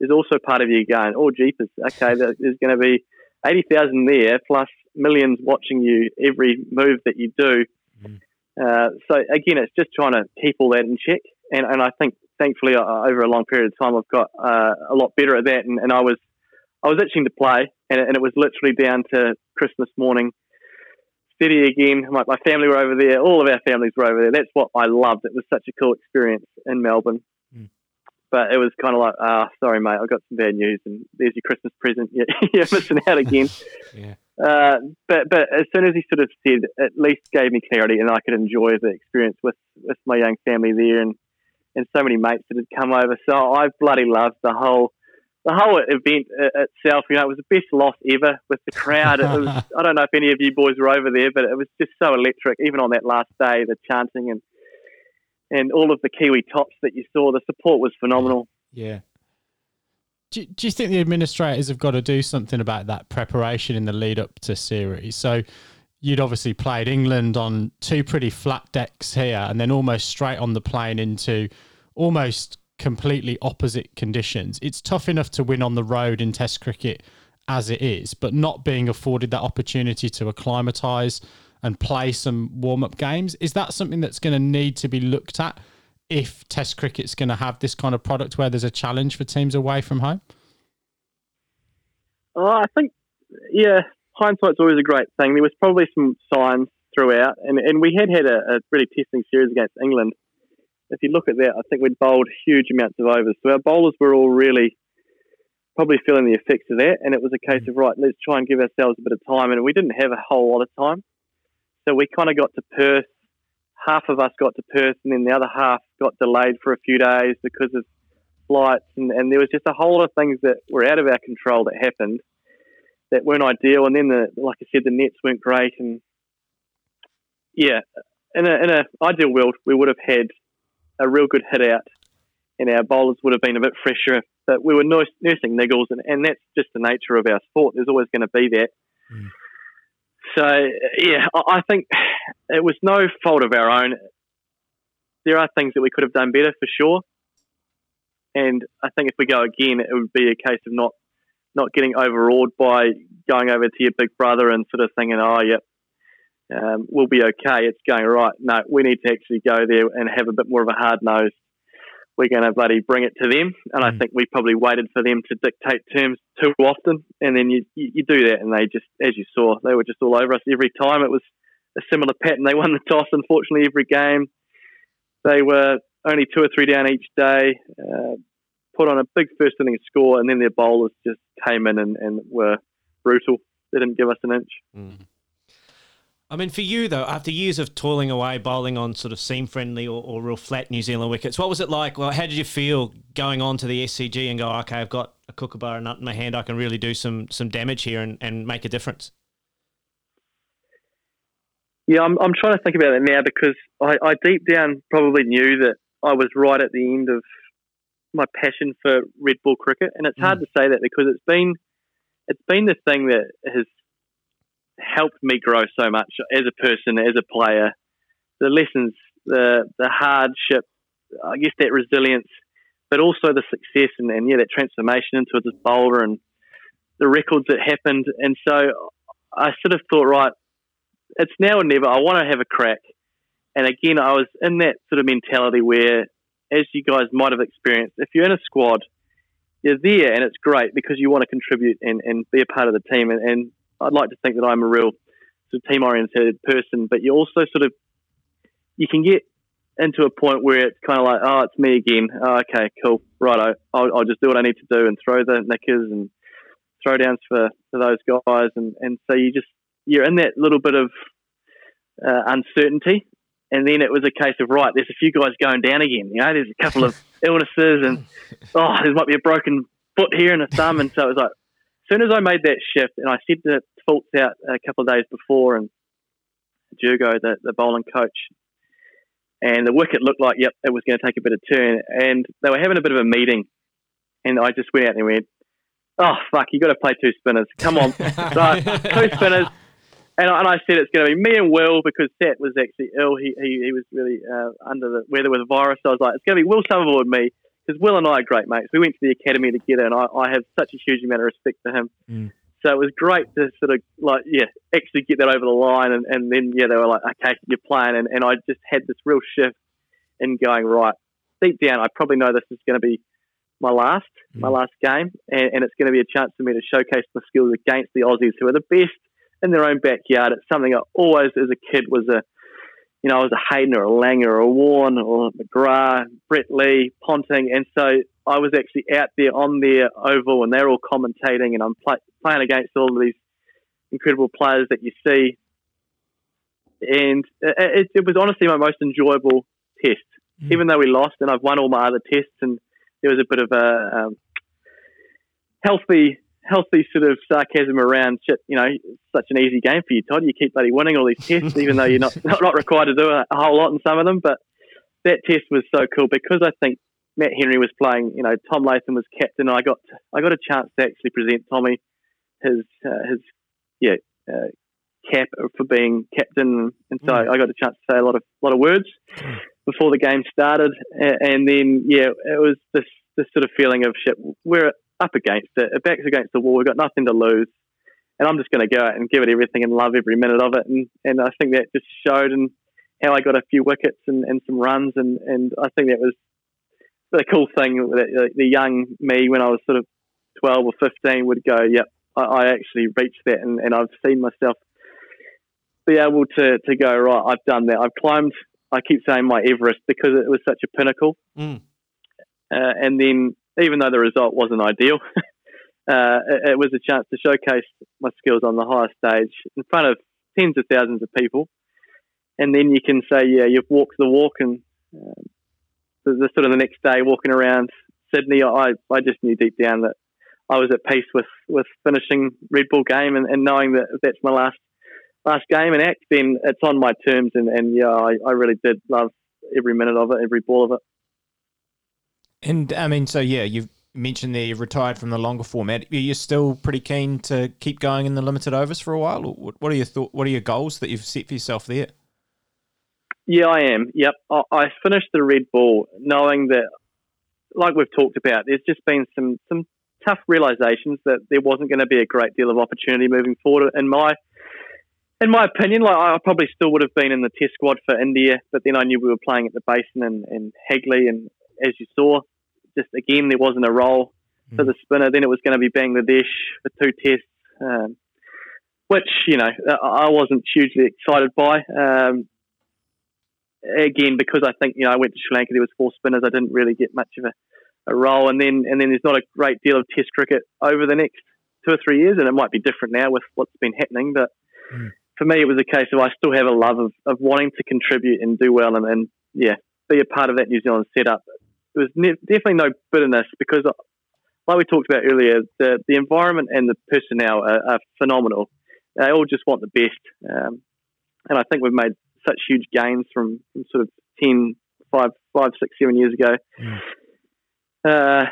there's also part of you going, oh, jeepers, okay, there's going to be eighty thousand there plus millions watching you every move that you do. Mm. Uh, so, again, it's just trying to keep all that in check. And, and I think, thankfully, I, over a long period of time, I've got uh, a lot better at that. And, and I was I was itching to play, and, and it was literally down to Christmas morning. Again, my, my family were over there. All of our families were over there. That's what I loved. It was such a cool experience in Melbourne. Mm. But it was kind of like, ah, oh, sorry, mate, I got some bad news, and there's your Christmas present. You're, you're missing out again. yeah. uh, but but as soon as he sort of said, at least gave me clarity, and I could enjoy the experience with, with my young family there, and, and so many mates that had come over. So I bloody loved the whole. The whole event itself, you know, it was the best loss ever with the crowd. It was, I don't know if any of you boys were over there, but it was just so electric. Even on that last day, the chanting and and all of the Kiwi tops that you saw, the support was phenomenal. Yeah. Do, do you think the administrators have got to do something about that preparation in the lead up to series? So you'd obviously played England on two pretty flat decks here, and then almost straight on the plane into almost completely opposite conditions. It's tough enough to win on the road in Test cricket as it is, but not being afforded that opportunity to acclimatise and play some warm-up games, is that something that's going to need to be looked at if Test cricket's going to have this kind of product where there's a challenge for teams away from home? Oh, I think, yeah, hindsight's always a great thing. There was probably some signs throughout, and, and we had had a, a really testing series against England. If you look at that, I think we'd bowled huge amounts of overs. So our bowlers were all really probably feeling the effects of that. And it was a case of, right, let's try and give ourselves a bit of time. And we didn't have a whole lot of time. So we kind of got to Perth. Half of us got to Perth, and then the other half got delayed for a few days because of flights. And, and there was just a whole lot of things that were out of our control that happened that weren't ideal. And then, the, like I said, the nets weren't great. And, yeah, in an in a ideal world, we would have had a real good hit out, and our bowlers would have been a bit fresher, but we were nursing niggles, and, and that's just the nature of our sport. There's always going to be that. Mm. So, yeah, I, I think it was no fault of our own. There are things that we could have done better for sure, and I think if we go again, it would be a case of not, not getting overawed by going over to your big brother and sort of thinking, oh, yeah, Um, we'll be okay. It's going, right, no, we need to actually go there and have a bit more of a hard nose. We're going to bloody bring it to them. And mm. I think we probably waited for them to dictate terms too often. And then you, you, you do that, and they just, as you saw, they were just all over us every time. It was a similar pattern. They won the toss, unfortunately, every game. They were only two or three down each day, uh, put on a big first inning score, and then their bowlers just came in and, and were brutal. They didn't give us an inch. Mm. I mean, for you, though, after years of toiling away, bowling on sort of seam-friendly or, or real flat New Zealand wickets, what was it like? Well, how did you feel going on to the S C G and go, okay, I've got a kookaburra nut in my hand, I can really do some some damage here and, and make a difference? Yeah, I'm, I'm trying to think about that now, because I, I deep down probably knew that I was right at the end of my passion for red ball cricket, and it's hard mm. to say that because it's been it's been the thing that has helped me grow so much as a person, as a player. The lessons, the the hardship, I guess that resilience, but also the success and, and yeah, that transformation into a bowler and the records that happened. And so I sort of thought, right, it's now or never. I want to have a crack. And again, I was in that sort of mentality where, as you guys might have experienced, if you're in a squad, you're there and it's great because you want to contribute and, and be a part of the team. And, and I'd like to think that I'm a real sort of team-oriented person, but you also sort of, you can get into a point where it's kind of like, oh, it's me again. Oh, okay, cool. Righto. I'll, I'll just do what I need to do and throw the knickers and throwdowns for, for those guys. And, and so you just, you're in that little bit of uh, uncertainty. And then it was a case of, right, there's a few guys going down again. You know, there's a couple of illnesses and, oh, there might be a broken foot here and a thumb. And so it was like, as soon as I made that shift, and I said to Fultz out a couple of days before, and Jugo, the, the bowling coach, and the wicket looked like, yep, it was going to take a bit of turn. And they were having a bit of a meeting. And I just went out and went, oh, fuck, you got to play two spinners. Come on. Right, two spinners. And I, and I said it's going to be me and Will, because Sat was actually ill. He he, he was really uh, under the weather with a virus. So I was like, it's going to be Will Somerville and me, because Will and I are great mates. We went to the academy together, and I, I have such a huge amount of respect for him. Mm. So it was great to sort of, like, yeah, actually get that over the line. And, and then, yeah, they were like, okay, you're playing. And, and I just had this real shift in going, right, deep down, I probably know this is going to be my last, mm. my last game, and, and it's going to be a chance for me to showcase my skills against the Aussies, who are the best in their own backyard. It's something I always, as a kid, was a, you know, I was a Hayden or a Langer or a Warren or McGrath, Brett Lee, Ponting. And so I was actually out there on their oval, and they're all commentating, and I'm play, playing against all of these incredible players that you see. And it, it was honestly my most enjoyable test, mm. even though we lost, and I've won all my other tests. And there was a bit of a um, healthy... healthy sort of sarcasm around, shit, you know, such an easy game for you, Todd. You keep bloody winning all these tests, even though you're not, not, not required to do a, a whole lot in some of them. But that test was so cool, because I think Matt Henry was playing, you know, Tom Latham was captain. I got I got a chance to actually present Tommy his, uh, his yeah, uh, cap for being captain. And so mm. I got a chance to say a lot of, lot of words before the game started. And then, yeah, it was this, this sort of feeling of, shit, we're up against it, it backs against the wall, we've got nothing to lose, and I'm just going to go out and give it everything and love every minute of it. And, and I think that just showed in how I got a few wickets and, and some runs, and, and I think that was the cool thing that the young me, when I was sort of twelve or fifteen, would go, yep, I, I actually reached that, and, and I've seen myself be able to, to go, right, I've done that, I've climbed, I keep saying my Everest, because it was such a pinnacle. Mm. Uh, and then even though the result wasn't ideal, uh, it, it was a chance to showcase my skills on the highest stage in front of tens of thousands of people. And then you can say, yeah, you've walked the walk. And uh, the, the sort of the next day, walking around Sydney, I, I just knew deep down that I was at peace with, with finishing Red Bull game, and, and knowing that if that's my last last game and act, then it's on my terms. And, and yeah, I, I really did love every minute of it, every ball of it. And I mean, so yeah, you've mentioned there you've retired from the longer format. Are you still pretty keen to keep going in the limited overs for a while? Or what are your thought? What are your goals that you've set for yourself there? Yeah, I am. Yep, I finished the Red Bull knowing that, like we've talked about, there's just been some some tough realizations that there wasn't going to be a great deal of opportunity moving forward. In my in my opinion, like I probably still would have been in the Test squad for India, but then I knew we were playing at the Basin and, and Hagley, and as you saw, just again, there wasn't a role for the spinner. Then it was going to be Bangladesh for two tests, um, which, you know, I wasn't hugely excited by. Um, again, because I think, you know, I went to Sri Lanka, there was four spinners. I didn't really get much of a, a role. And then and then there's not a great deal of Test cricket over the next two or three years, and it might be different now with what's been happening. But mm. for me, it was a case of I still have a love of, of wanting to contribute and do well and, and, yeah, be a part of that New Zealand setup. There was ne- definitely no bitterness, because, like we talked about earlier, the, the environment and the personnel are, are phenomenal. They all just want the best. Um, and I think we've made such huge gains from, from sort of ten, five, five, six, seven years ago. Mm. Uh,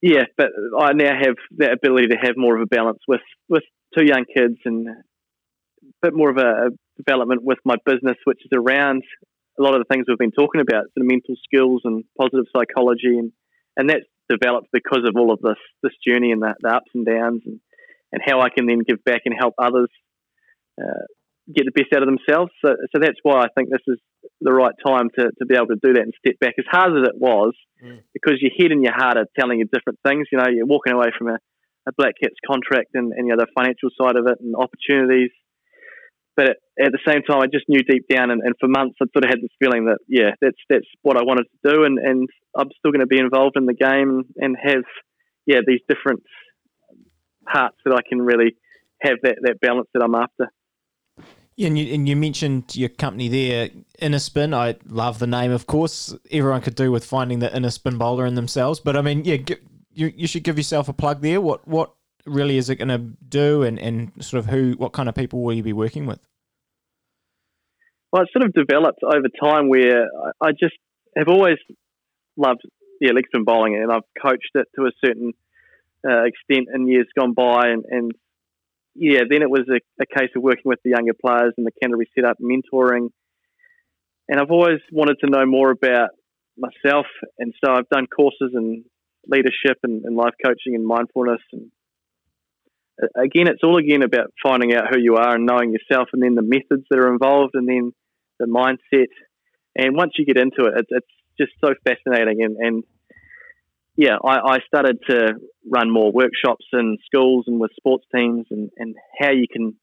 yeah, but I now have that ability to have more of a balance with, with two young kids, and a bit more of a, a development with my business, which is around a lot of the things we've been talking about, sort of mental skills and positive psychology, and, and that's developed because of all of this this journey and the, the ups and downs, and, and how I can then give back and help others uh, get the best out of themselves. So so that's why I think this is the right time to, to be able to do that and step back, as hard as it was, mm. because your head and your heart are telling you different things. You know, you're walking away from a, a Black Cats contract and, and you know, the financial side of it and opportunities. But at, at the same time, I just knew deep down, and, and for months, I sort of had this feeling that, yeah, that's that's what I wanted to do, and, and I'm still going to be involved in the game and have, yeah, these different parts that I can really have that, that balance that I'm after. Yeah, and you, and you mentioned your company there, Inner Spin. I love the name, of course. Everyone could do with finding the Inner Spin bowler in themselves. But, I mean, yeah, g- you you should give yourself a plug there. What what really is it going to do, and, and sort of who, what kind of people will you be working with? Well, it sort of developed over time where I just have always loved, yeah, leg spin bowling, and I've coached it to a certain uh, extent in years gone by, and, and yeah, then it was a, a case of working with the younger players and the Canterbury setup, mentoring. And I've always wanted to know more about myself. And so I've done courses in leadership and, and life coaching and mindfulness. And again, it's all again about finding out who you are and knowing yourself, and then the methods that are involved, and then the mindset. And once you get into it, it it's just so fascinating. And, and yeah, I, I started to run more workshops in schools and with sports teams, and, and how you can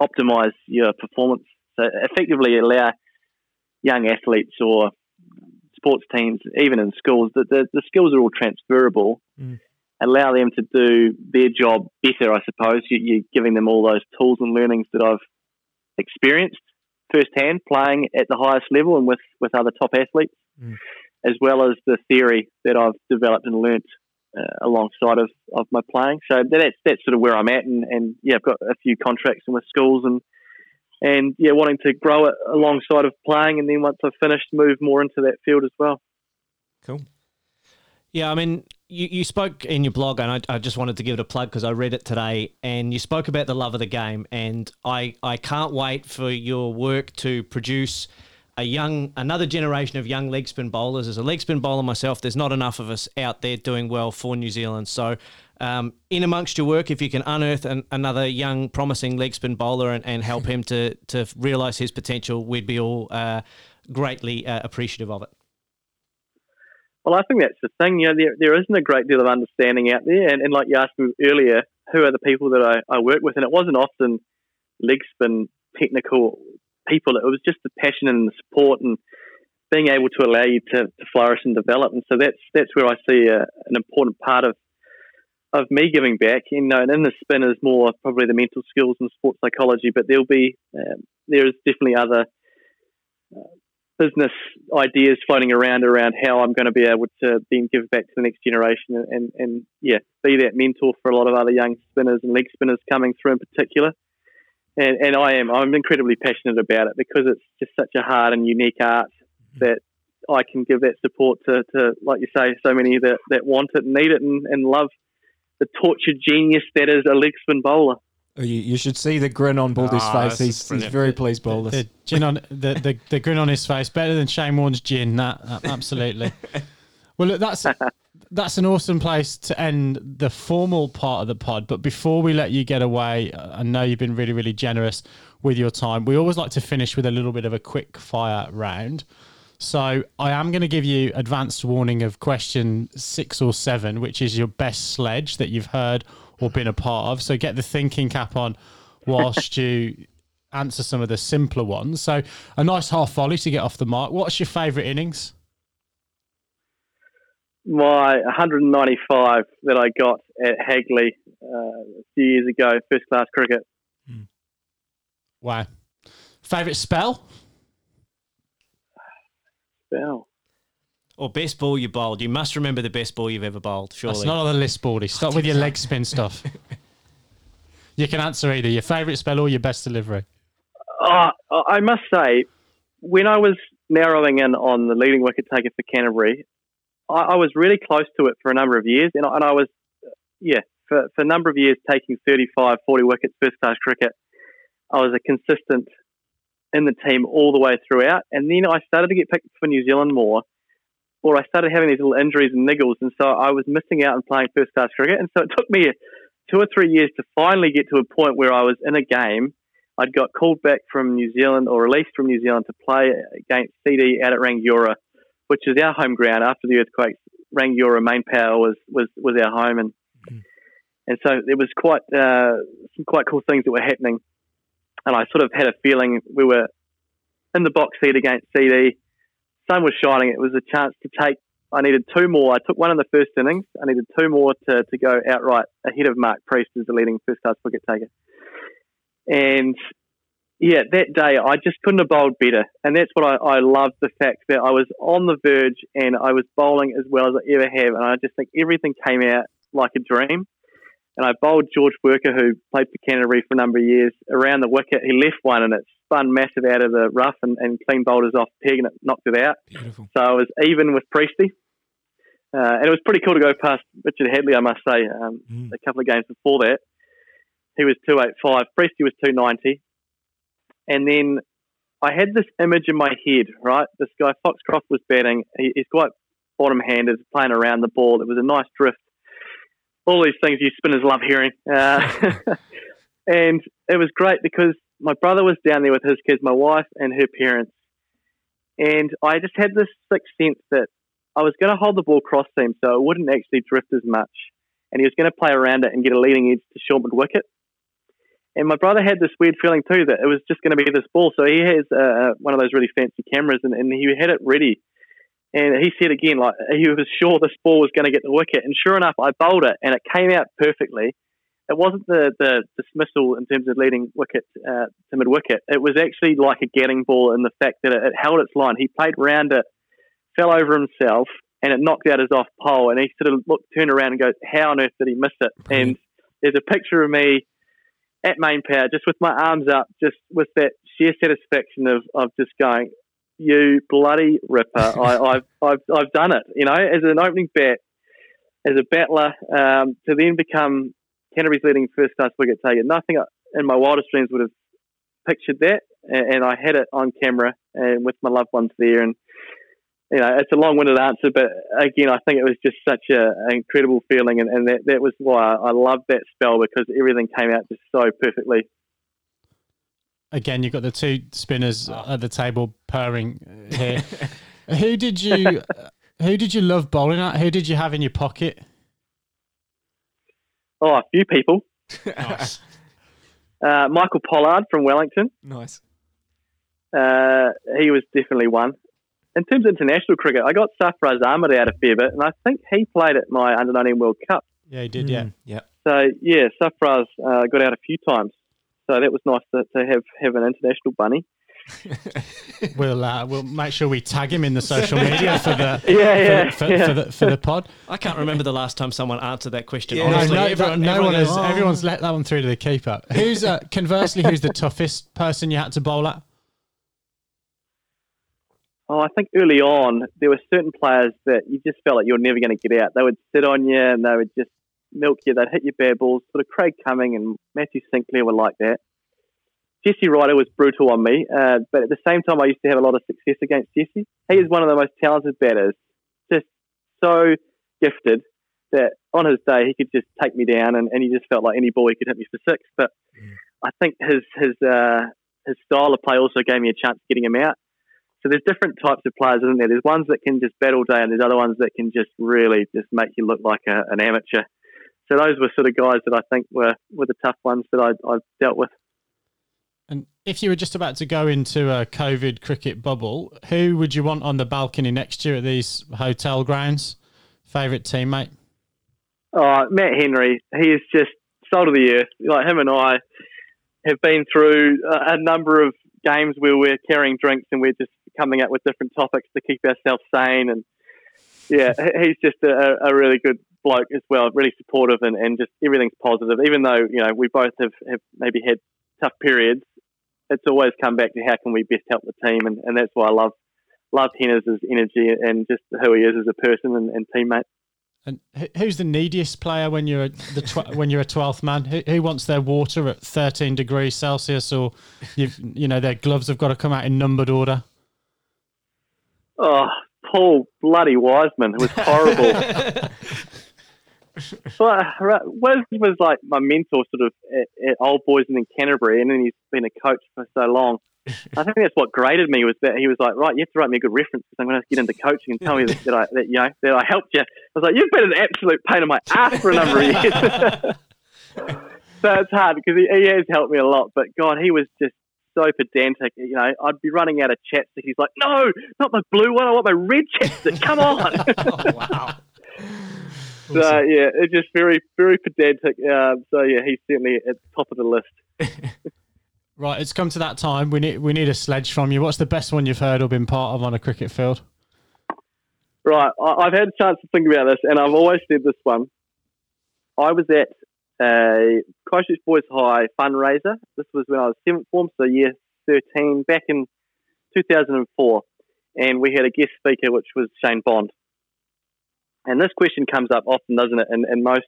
optimize your performance. So effectively allow young athletes or sports teams, even in schools, the, the, the skills are all transferable. Mm. Allow them to do their job better, I suppose. You, you're giving them all those tools and learnings that I've experienced firsthand playing at the highest level and with, with other top athletes. Mm. As well as the theory that I've developed and learnt uh, alongside of, of my playing. So that's that's sort of where I'm at, and, and yeah, I've got a few contracts with schools, and and yeah, wanting to grow it alongside of playing, and then once I've finished, move more into that field as well. Cool. Yeah, I mean, you, you spoke in your blog, and I, I just wanted to give it a plug because I read it today, and you spoke about the love of the game, and I, I can't wait for your work to produce a young, another generation of young leg spin bowlers. As a leg spin bowler myself, there's not enough of us out there doing well for New Zealand. So um, in amongst your work, if you can unearth an, another young, promising leg spin bowler and, and help him to to realise his potential, we'd be all uh, greatly uh, appreciative of it. Well, I think that's the thing. You know, there, there isn't a great deal of understanding out there. And, and like you asked me earlier, who are the people that I, I work with? And it wasn't often leg spin technical people. It was just the passion and the support and being able to allow you to, to flourish and develop. And so that's that's where I see a, an important part of of me giving back. You know, and in the spin is more probably the mental skills and sports psychology, but there'll be um, there is definitely other uh, business ideas floating around around how I'm going to be able to then give back to the next generation and, and, and yeah, be that mentor for a lot of other young spinners and leg spinners coming through in particular. And, and I am. I'm incredibly passionate about it because it's just such a hard and unique art that I can give that support to, to like you say, so many that, that want it and need it and, and love the tortured genius that is a leg spin bowler. You, you should see the grin on Baldy's oh, face. He's, he's very pleased, Baldy. The, the, the, the, the grin on his face, better than Shane Warne's gin. Nah, absolutely. Well, look, that's... That's an awesome place to end the formal part of the pod. But before we let you get away, I know you've been really, really generous with your time. We always like to finish with a little bit of a quick fire round. So I am going to give you advanced warning of question six or seven, which is your best sledge that you've heard or been a part of. So get the thinking cap on whilst you answer some of the simpler ones. So a nice half volley to get off the mark. What's your favourite innings? My one hundred ninety-five that I got at Hagley uh, a few years ago, first class cricket. Mm. Wow. Favourite spell? Spell. Or best ball you bowled. You must remember the best ball you've ever bowled, surely. That's not on the list, Baldy. Stop with your leg spin stuff. You can answer either your favourite spell or your best delivery. Uh, I must say, when I was narrowing in on the leading wicket taker for Canterbury, I was really close to it for a number of years, and I, and I was, yeah, for, for a number of years taking thirty-five, forty wickets, first-class cricket. I was a consistent in the team all the way throughout, and then I started to get picked for New Zealand more, or I started having these little injuries and niggles, and so I was missing out on playing first-class cricket, and so it took me two or three years to finally get to a point where I was in a game. I'd got called back from New Zealand or released from New Zealand to play against C D out at Rangiora, which is our home ground after the earthquakes. Rangiora, Main Power was, was, was our home. And mm-hmm. And so there was quite uh, some quite cool things that were happening. And I sort of had a feeling we were in the box seat against C D. Sun was shining. It was a chance to take. I needed two more. I took one in the first innings. I needed two more to, to go outright ahead of Mark Priest as the leading first-class wicket taker. And, yeah, that day I just couldn't have bowled better. And that's what I, I loved, the fact that I was on the verge and I was bowling as well as I ever have. And I just think everything came out like a dream. And I bowled George Worker, who played for Canterbury for a number of years, around the wicket. He left one and it spun massive out of the rough and, and clean bowled us off peg and it knocked it out. Beautiful. So I was even with Priestley. Uh, and it was pretty cool to go past Richard Hadley, I must say, um, mm. a couple of games before that. He was two eighty-five, Priestley was two ninety. And then I had this image in my head, right? This guy, Foxcroft, was batting. He, he's quite bottom-handed, playing around the ball. It was a nice drift. All these things you spinners love hearing. Uh, and it was great because my brother was down there with his kids, my wife and her parents. And I just had this sixth sense that I was going to hold the ball cross-seam so it wouldn't actually drift as much. And he was going to play around it and get a leading edge to short mid-wicket. And my brother had this weird feeling too that it was just going to be this ball. So he has uh, one of those really fancy cameras and, and he had it ready. And he said again, like, he was sure this ball was going to get the wicket. And sure enough, I bowled it and it came out perfectly. It wasn't the, the dismissal in terms of leading wicket uh, to mid-wicket. It was actually like a getting ball in the fact that it, it held its line. He played round it, fell over himself, and it knocked out his off pole. And he sort of looked, turned around and goes, how on earth did he miss it? Brilliant. And there's a picture of me at main power, just with my arms up, just with that sheer satisfaction of, of just going, you bloody ripper! I, I've I've I've done it, you know. As an opening bat, as a battler, um, to then become Canterbury's leading first-class wicket taker. Nothing in my wildest dreams would have pictured that, and, and I had it on camera and with my loved ones there. And you know, it's a long-winded answer, but again, I think it was just such a, an incredible feeling, and, and that that was why I loved that spell, because everything came out just so perfectly. Again, you've got the two spinners at the table purring here. Who did you, who did you love bowling at? Who did you have in your pocket? Oh, a few people. Nice. uh, Michael Pollard from Wellington. Nice. Uh, he was definitely one. In terms of international cricket, I got Safraz Ahmed out a fair bit, and I think he played at my under nineteen World Cup. Yeah, he did. Mm. Yeah, yeah. So yeah, Safraz uh, got out a few times. So that was nice to, to have, have an international bunny. We'll uh, we'll make sure we tag him in the social media for the yeah, yeah, for, for, yeah. for the for the pod. I can't remember the last time someone answered that question. Yeah, honestly, no, no, everyone, no everyone, everyone has. Oh. Everyone's let that one through to the keeper. Who's uh, conversely, who's the toughest person you had to bowl at? Oh, I think early on there were certain players that you just felt like you were never going to get out. They would sit on you and they would just milk you, they'd hit your bare balls. Sort of Craig Cumming and Matthew Sinclair were like that. Jesse Ryder was brutal on me, uh, but at the same time I used to have a lot of success against Jesse. He is one of the most talented batters, just so gifted that on his day he could just take me down and, and he just felt like any ball he could hit me for six. But mm. I think his his uh, his style of play also gave me a chance of getting him out. So there's different types of players, isn't there? There's ones that can just bat all day and there's other ones that can just really just make you look like a, an amateur. So those were sort of guys that I think were, were the tough ones that I, I dealt with. And if you were just about to go into a COVID cricket bubble, who would you want on the balcony next year at these hotel grounds? Favourite teammate? Oh, Matt Henry. He is just soul of the earth. Like him and I have been through a, a number of games where we're carrying drinks and we're just coming up with different topics to keep ourselves sane. And yeah, he's just a, a really good bloke as well, really supportive and, and just everything's positive. Even though, you know, we both have, have maybe had tough periods, it's always come back to how can we best help the team, and, and that's why I love love Henner's energy and just who he is as a person and, and teammate. And who's the neediest player when you're the tw- when you're a twelfth man? Who, who wants their water at thirteen degrees Celsius, or you've, you know, their gloves have got to come out in numbered order? Oh, Paul bloody Wiseman, it was horrible. Well, Wes was like my mentor sort of at, at Old Boys and then Canterbury, and then he's been a coach for so long. I think that's what graded me, was that he was like, right, you have to write me a good reference because I'm going to get into coaching and tell me that, that I that you know that I helped you. I was like, you've been an absolute pain in my ass for a number of years. So it's hard because he, he has helped me a lot. But God, he was just so pedantic. You know, I'd be running out of chapstick. He's like, "No, not my blue one. I want my red chapstick. Come on!" Oh, wow. So awesome. Yeah, it's just very, very pedantic. Uh, so yeah, he's certainly at the top of the list. Right, it's come to that time. We need we need a sledge from you. What's the best one you've heard or been part of on a cricket field? Right, I, I've had a chance to think about this, and I've always said this one. I was at a Christchurch Boys High fundraiser. This was when I was seventh form, so year thirteen, back in two thousand four. And we had a guest speaker, which was Shane Bond. And this question comes up often, doesn't it, in, in most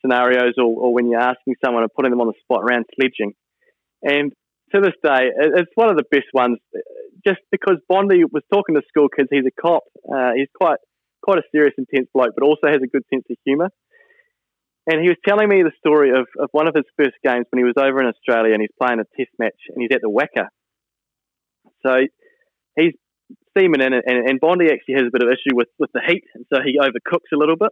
scenarios or, or when you're asking someone and putting them on the spot around sledging. And to this day, it's one of the best ones, just because Bondy was talking to school kids. He's a cop. Uh, he's quite quite a serious, intense bloke, but also has a good sense of humour. And he was telling me the story of, of one of his first games when he was over in Australia and he's playing a test match and he's at the Wacker. So he's steaming in, and, and Bondy actually has a bit of issue with, with the heat, and so he overcooks a little bit.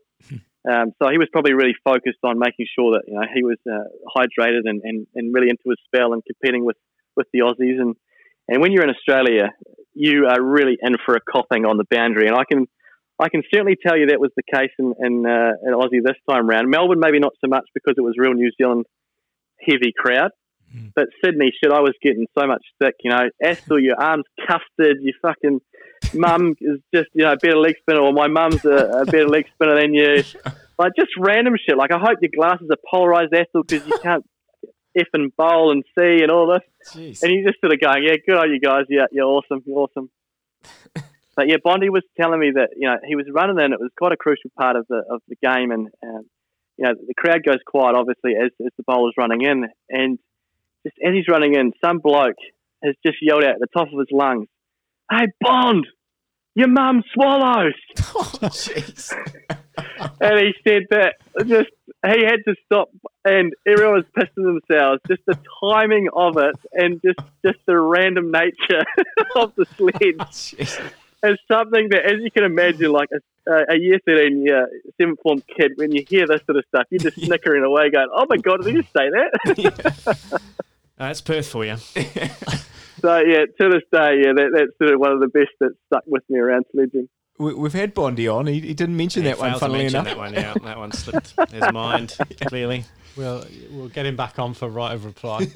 Um, so he was probably really focused on making sure that, you know, he was uh, hydrated and, and, and really into his spell and competing with, with the Aussies. And, and when you're in Australia, you are really in for a copping on the boundary. And I can I can certainly tell you that was the case in, in, uh, in Aussie this time round. Melbourne, maybe not so much because it was real New Zealand heavy crowd. Mm. But Sydney, shit, I was getting so much stick, you know. Astle, your arm's custard, your fucking... mum is just, you know, a better leg spinner, or my mum's a, a better leg spinner than you. Like, just random shit. Like, I hope your glasses are polarised, Astle, because you can't effing bowl and see and all this. Jeez. And you're just sort of going, yeah, good on you guys. Yeah, you're awesome. You're awesome. But, yeah, Bondi was telling me that, you know, he was running in. It was quite a crucial part of the of the game. And, um, you know, the crowd goes quiet, obviously, as, as the bowler's running in. And just as he's running in, some bloke has just yelled out at the top of his lungs, "Hey, Bond, your mum swallows." Oh, jeez. And he said that. Just he had to stop, and everyone was pissing themselves. Just the timing of it, and just, just the random nature of the sledge. Oh, is something that, as you can imagine, like a, a year thirteen, year seventh form kid, when you hear this sort of stuff, you're just snickering away, going, "Oh my god, did he just say that?" Yeah. That's Perth for you. So, yeah, to this day, yeah, that, that's sort of one of the best that stuck with me around sledging. We, we've had Bondi on. He, he didn't mention yeah, that one, funnily enough. That one, yeah, that one slipped his mind, clearly. We'll, we'll get him back on for right of reply.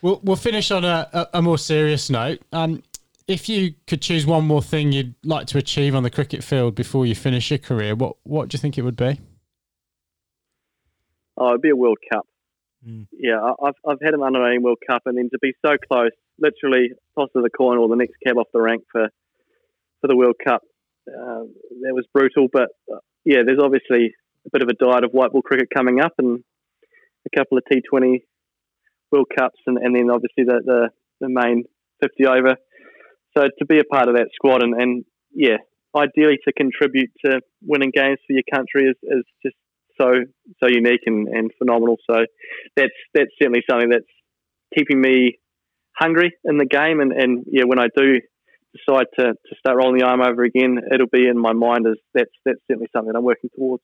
we'll, we'll finish on a, a, a more serious note. Um, if you could choose one more thing you'd like to achieve on the cricket field before you finish your career, what, what do you think it would be? Oh, it would be a World Cup. Mm. Yeah, I've, I've had an under nineteen World Cup, and then to be so close, literally toss of the coin or the next cab off the rank for for the World Cup. Um, that was brutal, but uh, yeah, there's obviously a bit of a diet of white ball cricket coming up, and a couple of T twenty World Cups, and, and then obviously the, the, the main fifty over. So to be a part of that squad, and, and yeah, ideally to contribute to winning games for your country is, is just so so unique and, and phenomenal. So that's that's certainly something that's keeping me hungry in the game, and, and yeah, when I do decide to, to start rolling the arm over again, it'll be in my mind as that's that's certainly something I'm working towards.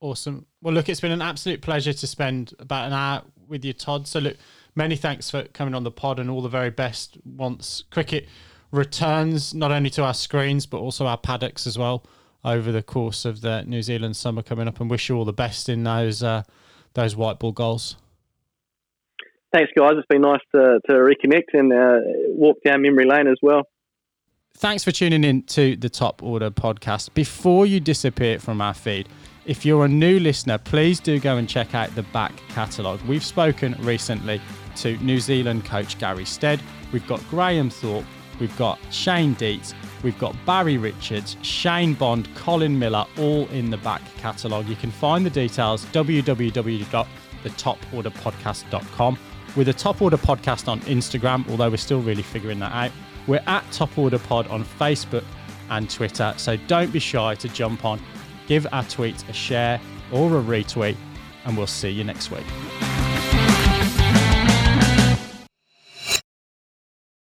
Awesome. Well, look, it's been an absolute pleasure to spend about an hour with you, Todd. So look, many thanks for coming on the pod, and all the very best once cricket returns, not only to our screens but also our paddocks as well, over the course of the New Zealand summer coming up, and wish you all the best in those uh, those white ball goals. Thanks, guys. It's been nice to, to reconnect and uh, walk down memory lane as well. Thanks for tuning in to the Top Order podcast. Before you disappear from our feed, if you're a new listener, please do go and check out the back catalogue. We've spoken recently to New Zealand coach Gary Stead. We've got Graham Thorpe. We've got Shane Dietz. We've got Barry Richards, Shane Bond, Colin Miller, all in the back catalogue. You can find the details w w w dot the top order podcast dot com. We're the Top Order Podcast on Instagram, although we're still really figuring that out. We're at Top Order Pod on Facebook and Twitter, so don't be shy to jump on, give our tweets a share or a retweet, and we'll see you next week.